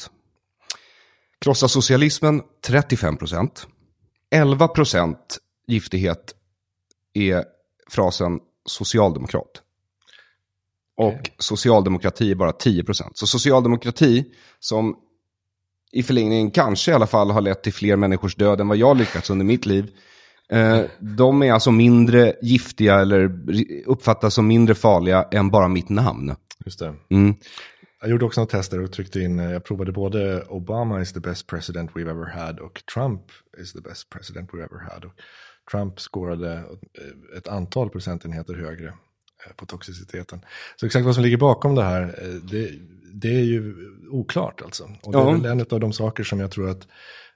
KROSSA SOCIALISMEN 35%. 11% giftighet är frasen socialdemokrat. Okay. Och socialdemokrati är bara 10%. Så socialdemokrati som i förlängningen kanske i alla fall har lett till fler människors död än vad jag lyckats under mitt liv. De är alltså mindre giftiga eller uppfattas som mindre farliga än bara mitt namn. Just det. Mm. Jag gjorde också några tester och tryckte in, jag provade både Obama is the best president we've ever had och Trump is the best president we've ever had. Och Trump scorade ett antal procentenheter högre på toxiciteten. Så exakt vad som ligger bakom det här, det är ju oklart alltså. Och det är väl en av de saker som jag tror att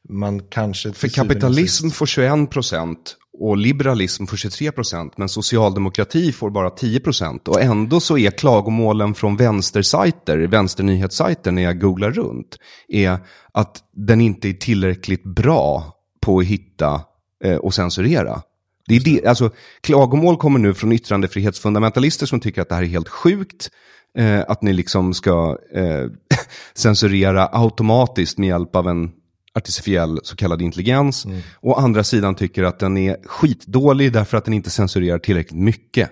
man kanske... För kapitalism får 21% och liberalism får 23%, men socialdemokrati får bara 10%. Och ändå så är klagomålen från vänsternyhetssajter när jag googlar runt, är att den inte är tillräckligt bra på att hitta och censurera. Det är det, alltså, klagomål kommer nu från yttrandefrihetsfundamentalister som tycker att det här är helt sjukt. Att ni liksom ska censurera automatiskt med hjälp av en artificiell så kallad intelligens. Mm. Och andra sidan tycker att den är skitdålig därför att den inte censurerar tillräckligt mycket.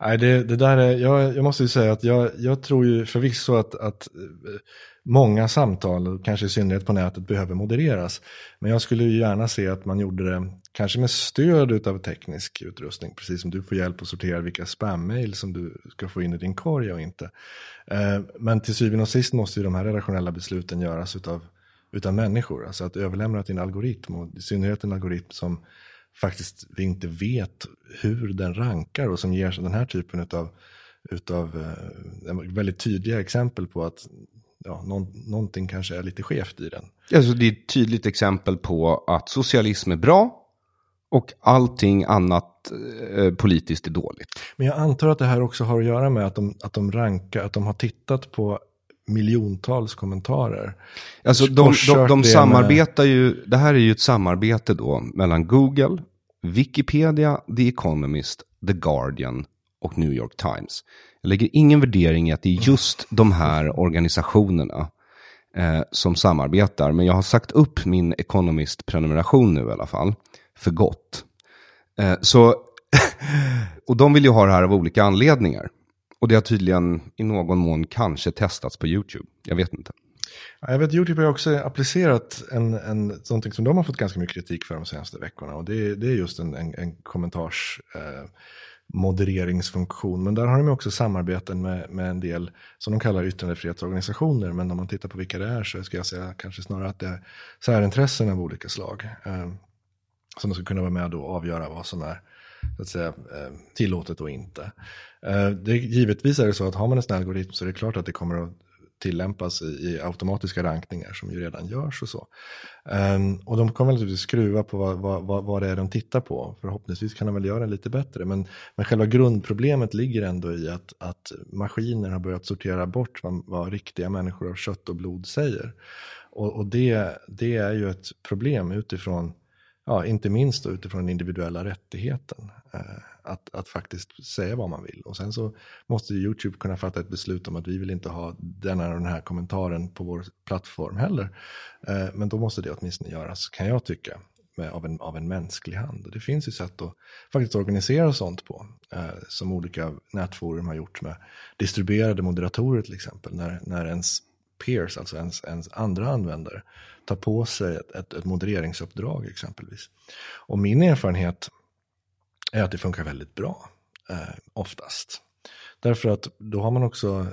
Nej, det där är, jag måste ju säga att jag tror ju förvisso att många samtal, kanske i synnerhet på nätet, behöver modereras. Men jag skulle ju gärna se att man gjorde det kanske med stöd utav teknisk utrustning. Precis som du får hjälp att sortera vilka spam-mail som du ska få in i din korg och inte. Men till syvende och sist måste ju de här redaktionella besluten göras utav människor. Alltså att överlämna till en algoritm, och i synnerhet en algoritm som faktiskt vi inte vet hur den rankar och som ger den här typen utav väldigt tydliga exempel på att någonting kanske är lite skevt i den. Alltså det är ett tydligt exempel på att socialism är bra och allting annat politiskt är dåligt. Men jag antar att det här också har att göra med att de rankar, att de har tittat på miljontals kommentarer. Alltså de samarbetar ju, det här är ju ett samarbete då mellan Google, Wikipedia, The Economist, The Guardian och New York Times. Jag lägger ingen värdering i att det är just de här organisationerna som samarbetar, men jag har sagt upp min Economist-prenumeration nu i alla fall, för gott. Så och de vill ju ha det här av olika anledningar. Och det har tydligen i någon mån kanske testats på YouTube. Jag vet inte. Jag vet att YouTube har också applicerat någonting som de har fått ganska mycket kritik för de senaste veckorna. Och det är just en kommentarsmodereringsfunktion. Men där har de också samarbeten med en del som de kallar yttrandefrihetsorganisationer. Men om man tittar på vilka det är så ska jag säga kanske snarare att det är särintressen av olika slag. Som de ska kunna vara med och avgöra vad som är så att säga tillåtet och inte. Det givetvis är det så att har man en sån algoritm så är det klart att det kommer att tillämpas i automatiska rankningar som ju redan görs och så. Och de kommer naturligtvis skruva på vad det är de tittar på. Förhoppningsvis kan de väl göra det lite bättre. Men själva grundproblemet ligger ändå i att maskiner har börjat sortera bort vad riktiga människor av kött och blod säger. Och det är ju ett problem utifrån, inte minst då, utifrån den individuella rättigheten att faktiskt säga vad man vill. Och sen så måste YouTube kunna fatta ett beslut om att vi vill inte ha den här kommentaren på vår plattform heller. Men då måste det åtminstone göras, kan jag tycka, av en mänsklig hand. Det finns ju sätt att faktiskt organisera sånt på, som olika nätforum har gjort med distribuerade moderatorer till exempel, när ens peers, alltså ens andra användare, tar på sig ett modereringsuppdrag exempelvis. Och min erfarenhet är att det funkar väldigt bra, oftast. Därför att då har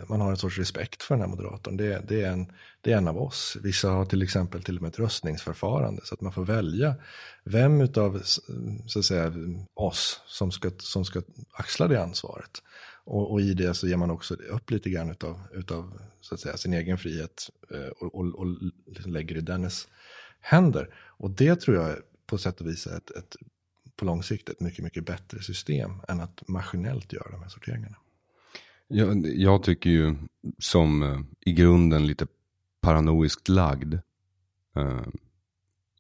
man har en sorts respekt för den här moderatorn. Det är en av oss. Vissa har till och med ett röstningsförfarande, så att man får välja vem utav, så att säga, oss som ska axla det ansvaret. Och i det så ger man också upp lite grann utav så att säga sin egen frihet och lägger i dennes händer. Och det tror jag på sätt och vis är ett på lång sikt ett mycket, mycket bättre system än att maskinellt göra de här sorteringarna. Jag tycker ju, som i grunden lite paranoiskt lagd,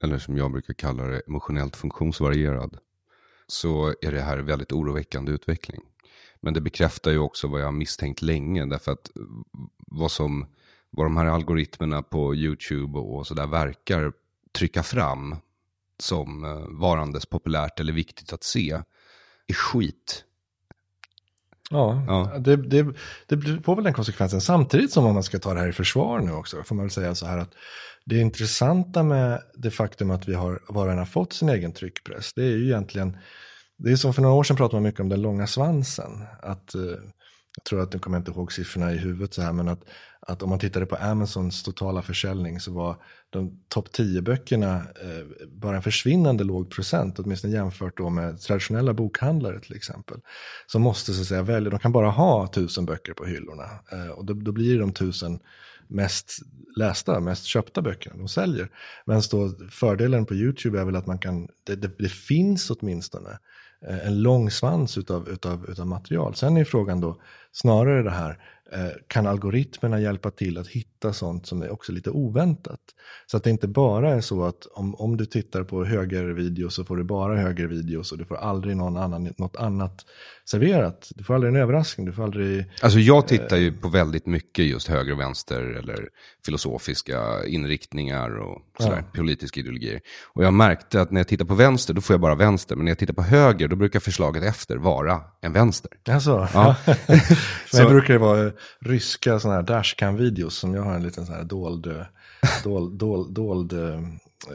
eller som jag brukar kalla det, emotionellt funktionsvarierad, så är det här väldigt oroväckande utveckling. Men det bekräftar ju också vad jag har misstänkt länge, därför att vad de här algoritmerna på YouTube och sådär verkar trycka fram som varandes populärt eller viktigt att se är skit. Ja. Det får väl den konsekvensen, samtidigt som man ska ta det här i försvar nu också, får man väl säga så här att det intressanta med det faktum att vi har, var och en har fått sin egen tryckpress, det är ju egentligen, det är som för några år sedan pratade man mycket om den långa svansen, att jag tror att, nu kommer jag inte ihåg siffrorna i huvudet så här, men att om man tittade på Amazons totala försäljning så var de topp 10 böckerna bara en försvinnande låg procent, åtminstone jämfört då med traditionella bokhandlare till exempel, som måste så att säga välja, de kan bara ha 1000 böcker på hyllorna, och då blir det de 1000 mest lästa, mest köpta böckerna de säljer. Men då fördelen på YouTube är väl att man kan, det finns åtminstone en lång svans utav material. Sen är frågan då snarare det här, kan algoritmerna hjälpa till att hitta sånt som är också lite oväntat? Så att det inte bara är så att om du tittar på högervideo så får du bara högervideo, och du får aldrig något annat serverat. Du får aldrig en överraskning. Du får aldrig, alltså jag tittar ju på väldigt mycket just höger och vänster eller filosofiska inriktningar och sådär, politiska ideologier. Och jag märkte att när jag tittar på vänster då får jag bara vänster, men när jag tittar på höger då brukar förslaget efter vara en vänster. Alltså, ja. Så jag brukar det vara ryska sådana här dashcam-videos som jag har en liten sån här dold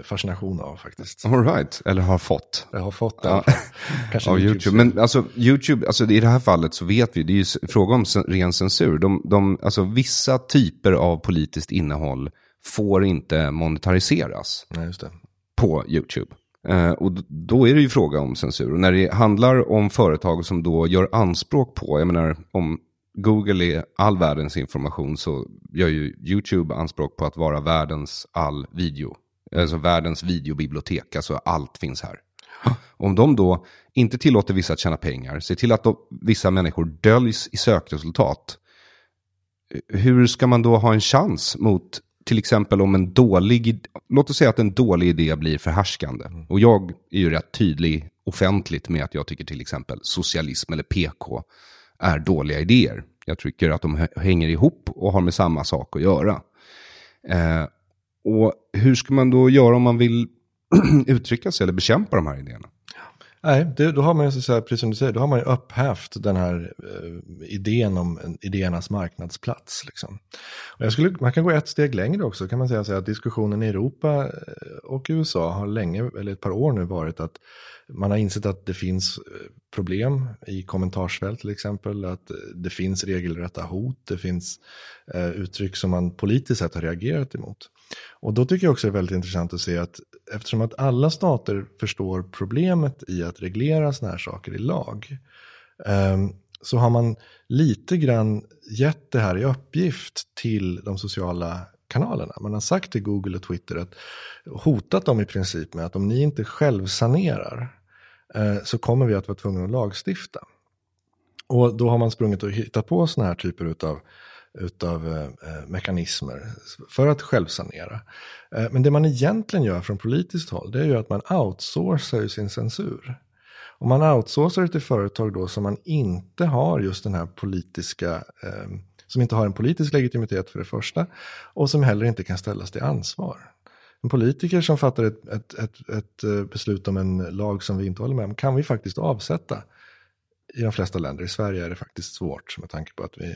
fascination av faktiskt. All right, eller har fått. Jag har fått det. Kanske av YouTube. Men alltså YouTube, alltså i det här fallet så vet vi, det är ju fråga om ren censur. Alltså vissa typer av politiskt innehåll får inte monetariseras. Nej, just det. På YouTube. Och då är det ju fråga om censur. Och när det handlar om företag som då gör anspråk på, jag menar, om Google är all världens information så gör ju YouTube anspråk på att vara världens all video. Alltså världens videobibliotek, alltså allt finns här. Om de då inte tillåter vissa att tjäna pengar, ser till att vissa människor döljs i sökresultat, hur ska man då ha en chans mot, till exempel om en dålig, låt oss säga att en dålig idé blir förhärskande. Och jag är ju rätt tydlig offentligt med att jag tycker till exempel socialism eller PK är dåliga idéer. Jag tycker att de hänger ihop och har med samma sak att göra. Och hur ska man då göra om man vill uttrycka sig eller bekämpa de här idéerna? Nej, då har man ju, så här, precis som du säger, då har man ju upphävt den här idén om idéernas marknadsplats. Liksom. Och man kan gå ett steg längre också, kan man säga så här, att diskussionen i Europa och USA har länge, eller ett par år nu, varit att man har insett att det finns problem i kommentarsfält till exempel, att det finns regelrätta hot, det finns uttryck som man politiskt sett har reagerat emot. Och då tycker jag också det är väldigt intressant att se att eftersom att alla stater förstår problemet i att reglera såna här saker i lag, så har man lite grann gett det här i uppgift till de sociala kanalerna. Man har sagt till Google och Twitter att, hotat dem i princip med att om ni inte självsanerar så kommer vi att vara tvungna att lagstifta. Och då har man sprungit och hittat på såna här typer utav mekanismer för att självsanera. Men det man egentligen gör från politiskt håll, det är ju att man outsourcar sin censur. Och man outsourcar till företag då som man inte har just den här politiska, som inte har en politisk legitimitet för det första, och som heller inte kan ställas till ansvar. en politiker som fattar ett beslut om en lag som vi inte håller med om, kan vi faktiskt avsätta. I de flesta länder, i Sverige är det faktiskt svårt med tanke på att vi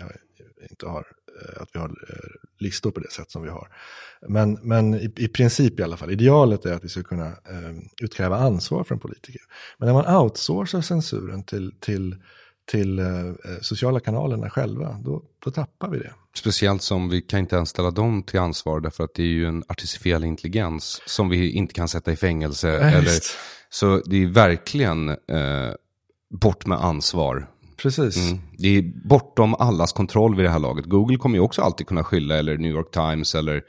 har listor på det sätt som vi har. Men i princip i alla fall, idealet är att vi ska kunna utkräva ansvar från politiker. Men när man outsourcar censuren till sociala kanalerna själva, då tappar vi det. Speciellt som vi kan inte ens ställa dem till ansvar, därför att det är ju en artificiell intelligens som vi inte kan sätta i fängelse. Eller, så det är verkligen bort med ansvar. Precis. Mm. Det är bortom allas kontroll vid det här laget. Google kommer ju också alltid kunna skylla, eller New York Times eller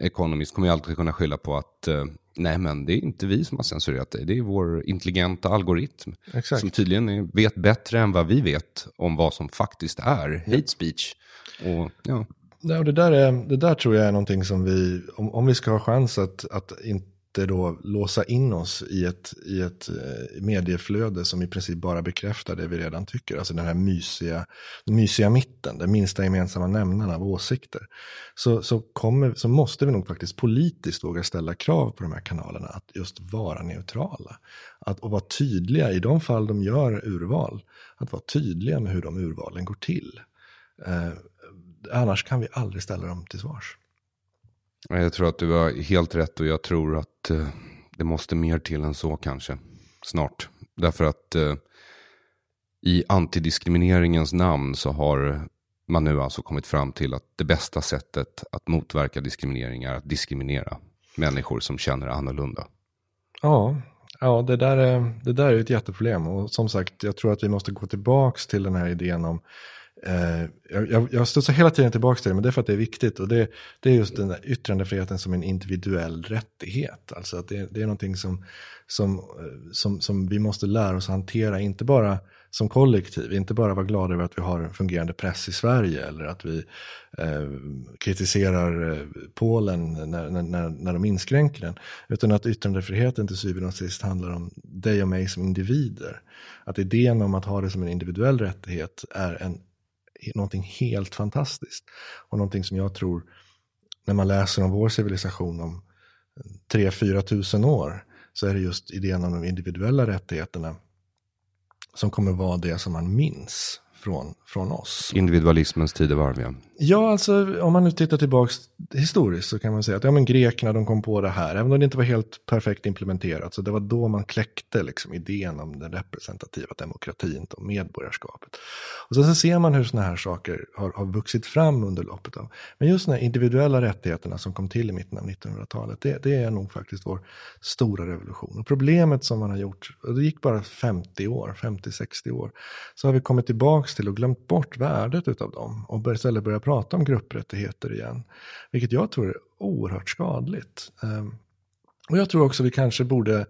Economist kommer ju alltid kunna skylla på att nej, men det är inte vi som har censurerat dig. Det är vår intelligenta algoritm. Exakt. Som tydligen vet bättre än vad vi vet om vad som faktiskt är hate speech. Och, ja. Ja, det där tror jag är någonting som vi, om vi ska ha chans att inte då låsa in oss i ett medieflöde som i princip bara bekräftar det vi redan tycker. Alltså den här mysiga mitten, den minsta gemensamma nämnaren av åsikter. Så måste vi nog faktiskt politiskt våga ställa krav på de här kanalerna att just vara neutrala. Och vara tydliga i de fall de gör urval. Att vara tydliga med hur de urvalen går till. Annars kan vi aldrig ställa dem till svars. Jag tror att du har helt rätt, och jag tror att det måste mer till än så kanske snart. Därför att i antidiskrimineringens namn så har man nu alltså kommit fram till att det bästa sättet att motverka diskriminering är att diskriminera människor som känner annorlunda. Ja, det där är ett jätteproblem, och som sagt, jag tror att vi måste gå tillbaks till den här idén om jag studsar hela tiden tillbaka till det, men det är för att det är viktigt, och det är just den där yttrandefriheten som en individuell rättighet, alltså att det är någonting som vi måste lära oss hantera, inte bara som kollektiv, inte bara vara glada över att vi har en fungerande press i Sverige, eller att vi kritiserar Polen när de inskränker den, utan att yttrandefriheten till syvende och sist handlar om dig och mig som individer, att idén om att ha det som en individuell rättighet är någonting helt fantastiskt, och någonting som jag tror, när man läser om vår civilisation om 3-4 tusen år, så är det just idén om de individuella rättigheterna som kommer vara det som man minns från oss. Individualismens tidevarv, ja. Ja, alltså om man nu tittar tillbaka historiskt så kan man säga att grekerna, de kom på det här, även om det inte var helt perfekt implementerat, så det var då man kläckte liksom idén om den representativa demokratin och medborgarskapet. Och så ser man hur såna här saker har vuxit fram under loppet av. Men just de här individuella rättigheterna som kom till i mitten av 1900-talet, det är nog faktiskt vår stora revolution. Och problemet som man har gjort, och det gick bara 50-60 år, så har vi kommit tillbaka till och glömt bort värdet utav dem och istället börja prata om grupprättigheter igen, vilket jag tror är oerhört skadligt. Och jag tror också vi kanske borde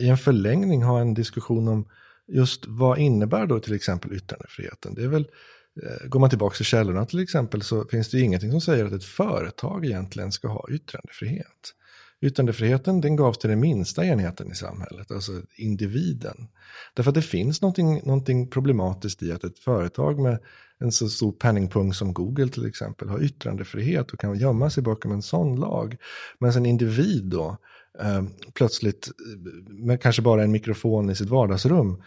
i en förlängning ha en diskussion om just vad innebär då till exempel yttrandefriheten. Det är väl, går man tillbaka till källorna till exempel, så finns det ju ingenting som säger att ett företag egentligen ska ha yttrandefrihet. Yttrandefriheten, den gavs till den minsta enheten i samhället, alltså individen. Därför att det finns någonting problematiskt i att ett företag med en så stor penningpung som Google till exempel har yttrandefrihet och kan gömma sig bakom en sån lag. Men en individ då plötsligt med kanske bara en mikrofon i sitt vardagsrum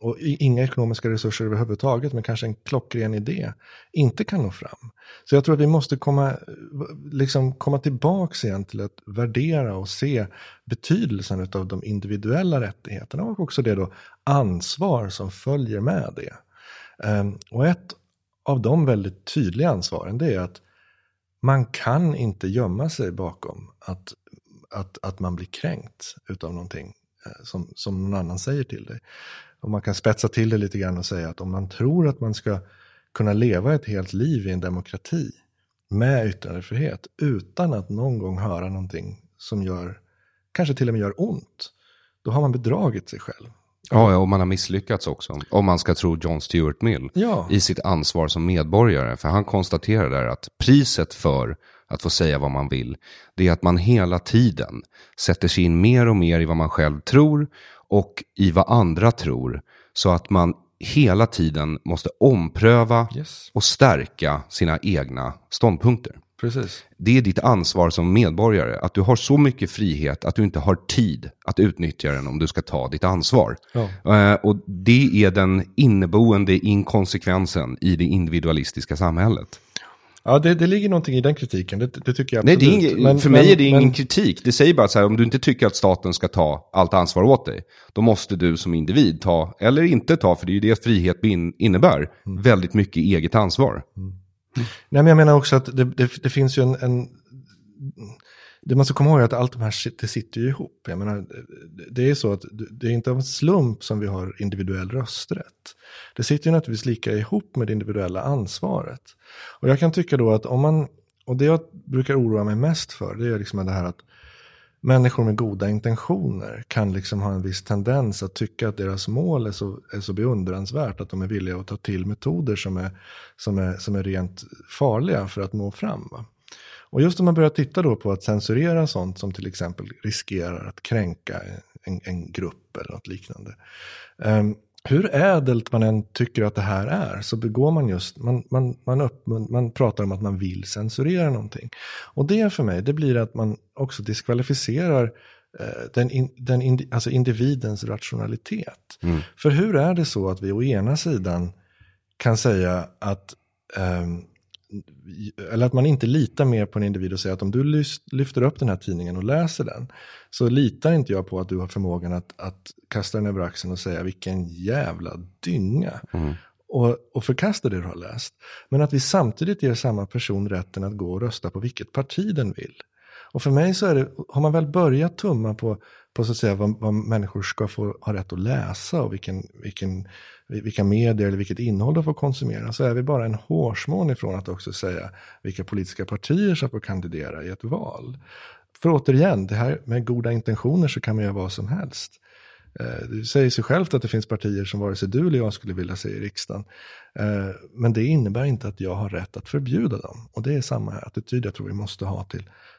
och inga ekonomiska resurser överhuvudtaget, men kanske en klockren idé, inte kan nå fram. Så jag tror att vi måste komma tillbaka igen till att värdera och se betydelsen av de individuella rättigheterna, och också det då ansvar som följer med det. Och ett av de väldigt tydliga ansvaren, det är att man kan inte gömma sig bakom att man blir kränkt utav någonting som någon annan säger till dig. Och man kan spetsa till det lite grann och säga att om man tror att man ska kunna leva ett helt liv i en demokrati med yttrandefrihet utan att någon gång höra någonting som kanske till och med gör ont, då har man bedragit sig själv. Ja, och man har misslyckats också. Om man ska tro John Stuart Mill i sitt ansvar som medborgare. För han konstaterar där att priset för att få säga vad man vill, det är att man hela tiden sätter sig in mer och mer i vad man själv tror och i vad andra tror. Så att man hela tiden måste ompröva och stärka sina egna ståndpunkter. Precis. Det är ditt ansvar som medborgare. Att du har så mycket frihet att du inte har tid att utnyttja den om du ska ta ditt ansvar. Ja. Och det är den inneboende inkonsekvensen i det individualistiska samhället. Ja, det ligger någonting i den kritiken. Det tycker jag absolut. Nej, det är ingen kritik. Det säger bara så här, om du inte tycker att staten ska ta allt ansvar åt dig, då måste du som individ ta, eller inte ta, för det är ju det frihet innebär, väldigt mycket eget ansvar. Mm. Mm. Nej, men jag menar också att det finns ju det man ska komma ihåg är att allt de här, det sitter ju ihop. Jag menar, det är så att det är inte av en slump som vi har individuell rösträtt. Det sitter ju naturligtvis lika ihop med det individuella ansvaret. Och jag kan tycka då att om man, och det jag brukar oroa mig mest för, det är liksom det här att människor med goda intentioner kan liksom ha en viss tendens att tycka att deras mål är så beundransvärt att de är villiga att ta till metoder som är rent farliga för att nå fram, va? Och just om man börjar titta då på att censurera sånt som till exempel riskerar att kränka en grupp eller något liknande. Hur ädelt man än tycker att det här är, så begår man just, man pratar om att man vill censurera någonting. Och det för mig, det blir att man också diskvalificerar alltså individens rationalitet. Mm. För hur är det så att vi å ena sidan kan säga att eller att man inte litar mer på en individ och säger att om du lyfter upp den här tidningen och läser den, så litar inte jag på att du har förmågan att kasta den över axeln och säga vilken jävla dynga och förkasta det du har läst. Men att vi samtidigt ger samma person rätten att gå och rösta på vilket parti den vill. Och för mig så är det, har man väl börjat tumma på så att säga vad människor ska få ha rätt att läsa och vilka medier eller vilket innehåll de får konsumera, så är vi bara en hårsmån ifrån att också säga vilka politiska partier som får kandidera i ett val. För återigen, det här med goda intentioner så kan man göra vad som helst. Det säger sig självt att det finns partier som vare sig du eller jag skulle vilja se i riksdagen. Men det innebär inte att jag har rätt att förbjuda dem. Och det är samma attityd jag tror vi måste ha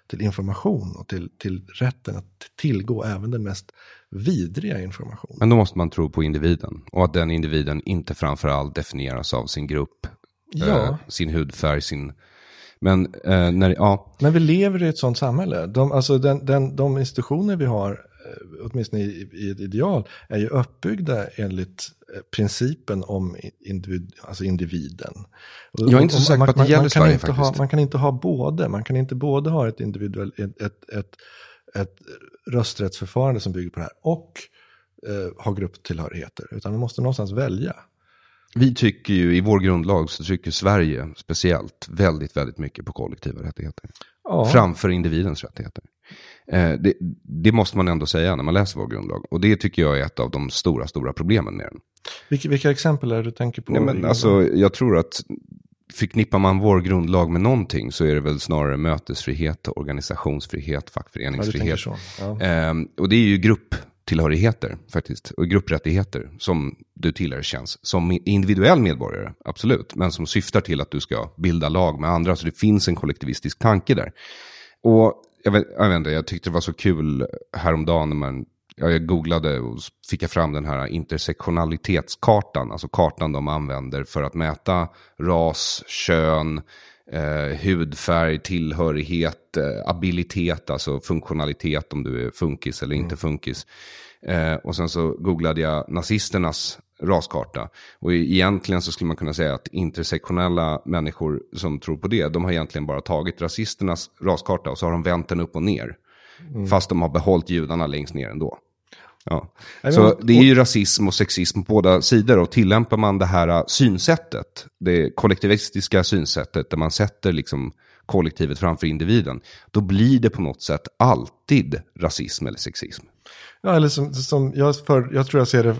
till information och till rätten att tillgå även den mest vidriga informationen. Men då måste man tro på individen och att den individen inte framförallt definieras av sin grupp, sin hudfärg, sin... Men vi lever i ett sånt samhälle. De institutioner vi har, åtminstone i ett ideal, är ju uppbyggda enligt principen om individen. Jag är inte så säker på att det gäller Sverige faktiskt. Man kan inte ha både. Man kan inte både ha ett individuellt ett rösträttsförfarande som bygger på det här och ha grupptillhörigheter. Utan man måste någonstans välja. Vi tycker ju, i vår grundlag så tycker Sverige speciellt väldigt, väldigt mycket på kollektiva rättigheter. Ja. Framför individens rättigheter. Det måste man ändå säga när man läser vår grundlag. Och det tycker jag är ett av de stora, stora problemen med den. Vilka exempel är det du tänker på? Nej, men alltså, jag tror att förknippar man vår grundlag med någonting så är det väl snarare mötesfrihet, organisationsfrihet, fackföreningsfrihet. Ja, du tänker så. Ja. Och det är ju grupptillhörigheter faktiskt, och grupprättigheter som du tillerkänns som individuell medborgare, absolut, men som syftar till att du ska bilda lag med andra, så det finns en kollektivistisk tanke där. Och jag tyckte det var så kul häromdagen när jag googlade och fick jag fram den här intersektionalitetskartan, alltså kartan de använder för att mäta ras, kön, hudfärg, tillhörighet, abilitet, alltså funktionalitet, om du är funkis eller inte funkis. Och sen så googlade jag nazisternas raskarta. Och egentligen så skulle man kunna säga att intersektionella människor som tror på det, de har egentligen bara tagit rasisternas raskarta och så har de vänt den upp och ner. Mm. Fast de har behållit judarna längst ner ändå. Ja. Så det är ju rasism och sexism på båda sidor, och tillämpar man det här synsättet, det kollektivistiska synsättet där man sätter liksom kollektivet framför individen, då blir det på något sätt alltid rasism eller sexism. Ja, eller som jag tror jag ser det,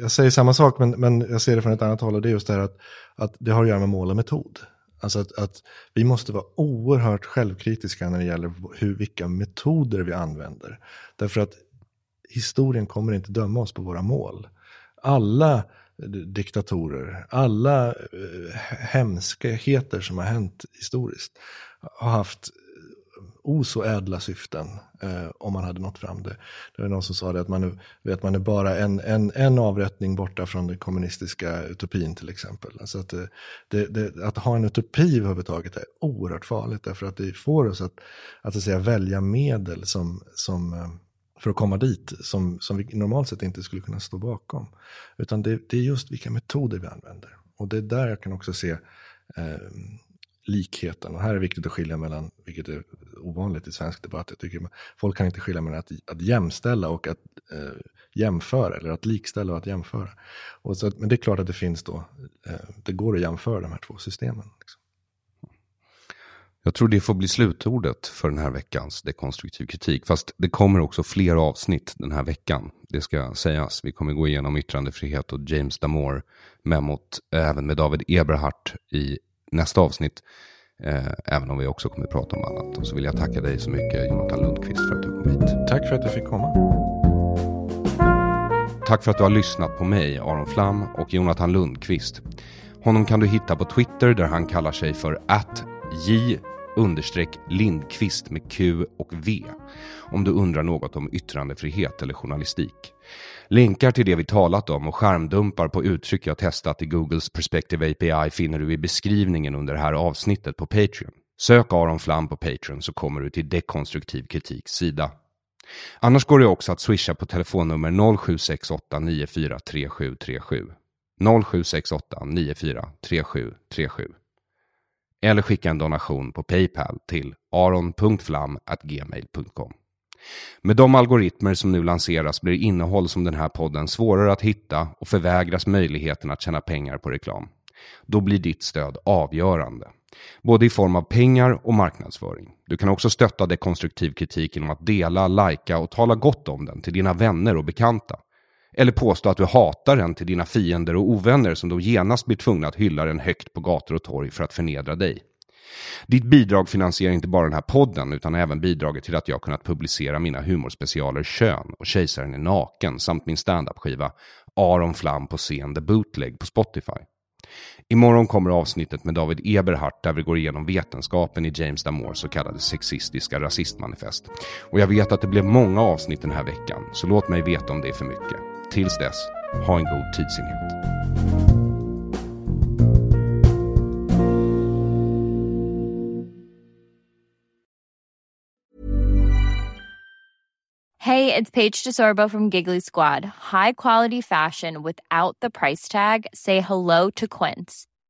jag säger samma sak men jag ser det från ett annat håll, och det är just det här att det har att göra med mål och metod. Alltså att vi måste vara oerhört självkritiska när det gäller vilka metoder vi använder. Därför att historien kommer inte döma oss på våra mål. Alla diktatorer, alla hemskheter som har hänt historiskt har haft så ädla syften om man hade nått fram det. Det var någon som sa det, att man är bara en avrättning borta från den kommunistiska utopin till exempel. Alltså att, att ha en utopi överhuvudtaget är oerhört farligt, därför att det får oss att säga, välja medel som för att komma dit som vi normalt sett inte skulle kunna stå bakom. Utan det är just vilka metoder vi använder. Och det är där jag kan också se likheten. Och här är viktigt att skilja mellan, vilket är ovanligt i svensk debatt. Jag tycker folk kan inte skilja mellan att jämställa och att jämföra. Eller att likställa och att jämföra. Och så, men det är klart att det finns då. Det går att jämföra de här två systemen. Liksom. Jag tror det får bli slutordet för den här veckans dekonstruktiv kritik. Fast det kommer också fler avsnitt den här veckan. Det ska sägas. Vi kommer gå igenom yttrandefrihet och James Damore memot även med David Eberhardt i nästa avsnitt. Även om vi också kommer prata om annat. Och så vill jag tacka dig så mycket, Jonathan Lundqvist, för att du kom hit. Tack för att du fick komma. Tack för att du har lyssnat på mig, Aron Flam och Jonathan Lundqvist. Honom kan du hitta på Twitter där han kallar sig för @J_Lindqvist med Q och V om du undrar något om yttrandefrihet eller journalistik. Länkar till det vi talat om och skärmdumpar på uttryck jag testat i Googles Perspective API finner du i beskrivningen under det här avsnittet på Patreon. Sök Aron Flam på Patreon så kommer du till Dekonstruktiv kritiks sida. Annars går det också att swisha på telefonnummer 0768943737 0768943737 eller skicka en donation på PayPal till aron.flam@gmail.com. Med de algoritmer som nu lanseras blir innehåll som den här podden svårare att hitta och förvägras möjligheten att tjäna pengar på reklam. Då blir ditt stöd avgörande, både i form av pengar och marknadsföring. Du kan också stötta dekonstruktiv kritik genom att dela, likea och tala gott om den till dina vänner och bekanta. Eller påstå att du hatar den till dina fiender och ovänner som då genast blir tvungna att hylla den högt på gator och torg för att förnedra dig. Ditt bidrag finansierar inte bara den här podden utan även bidraget till att jag kunnat publicera mina humorspecialer Kön och Kejsaren är naken samt min stand-up-skiva Aron Flam på scen The Bootleg på Spotify. Imorgon kommer avsnittet med David Eberhardt där vi går igenom vetenskapen i James Damores så kallade sexistiska rasistmanifest. Och jag vet att det blev många avsnitt den här veckan, så låt mig veta om det är för mycket. Tills dess, ha en god tidsenhet. Hey, it's Paige DeSorbo from Giggly Squad. High quality fashion without the price tag. Say hello to Quince.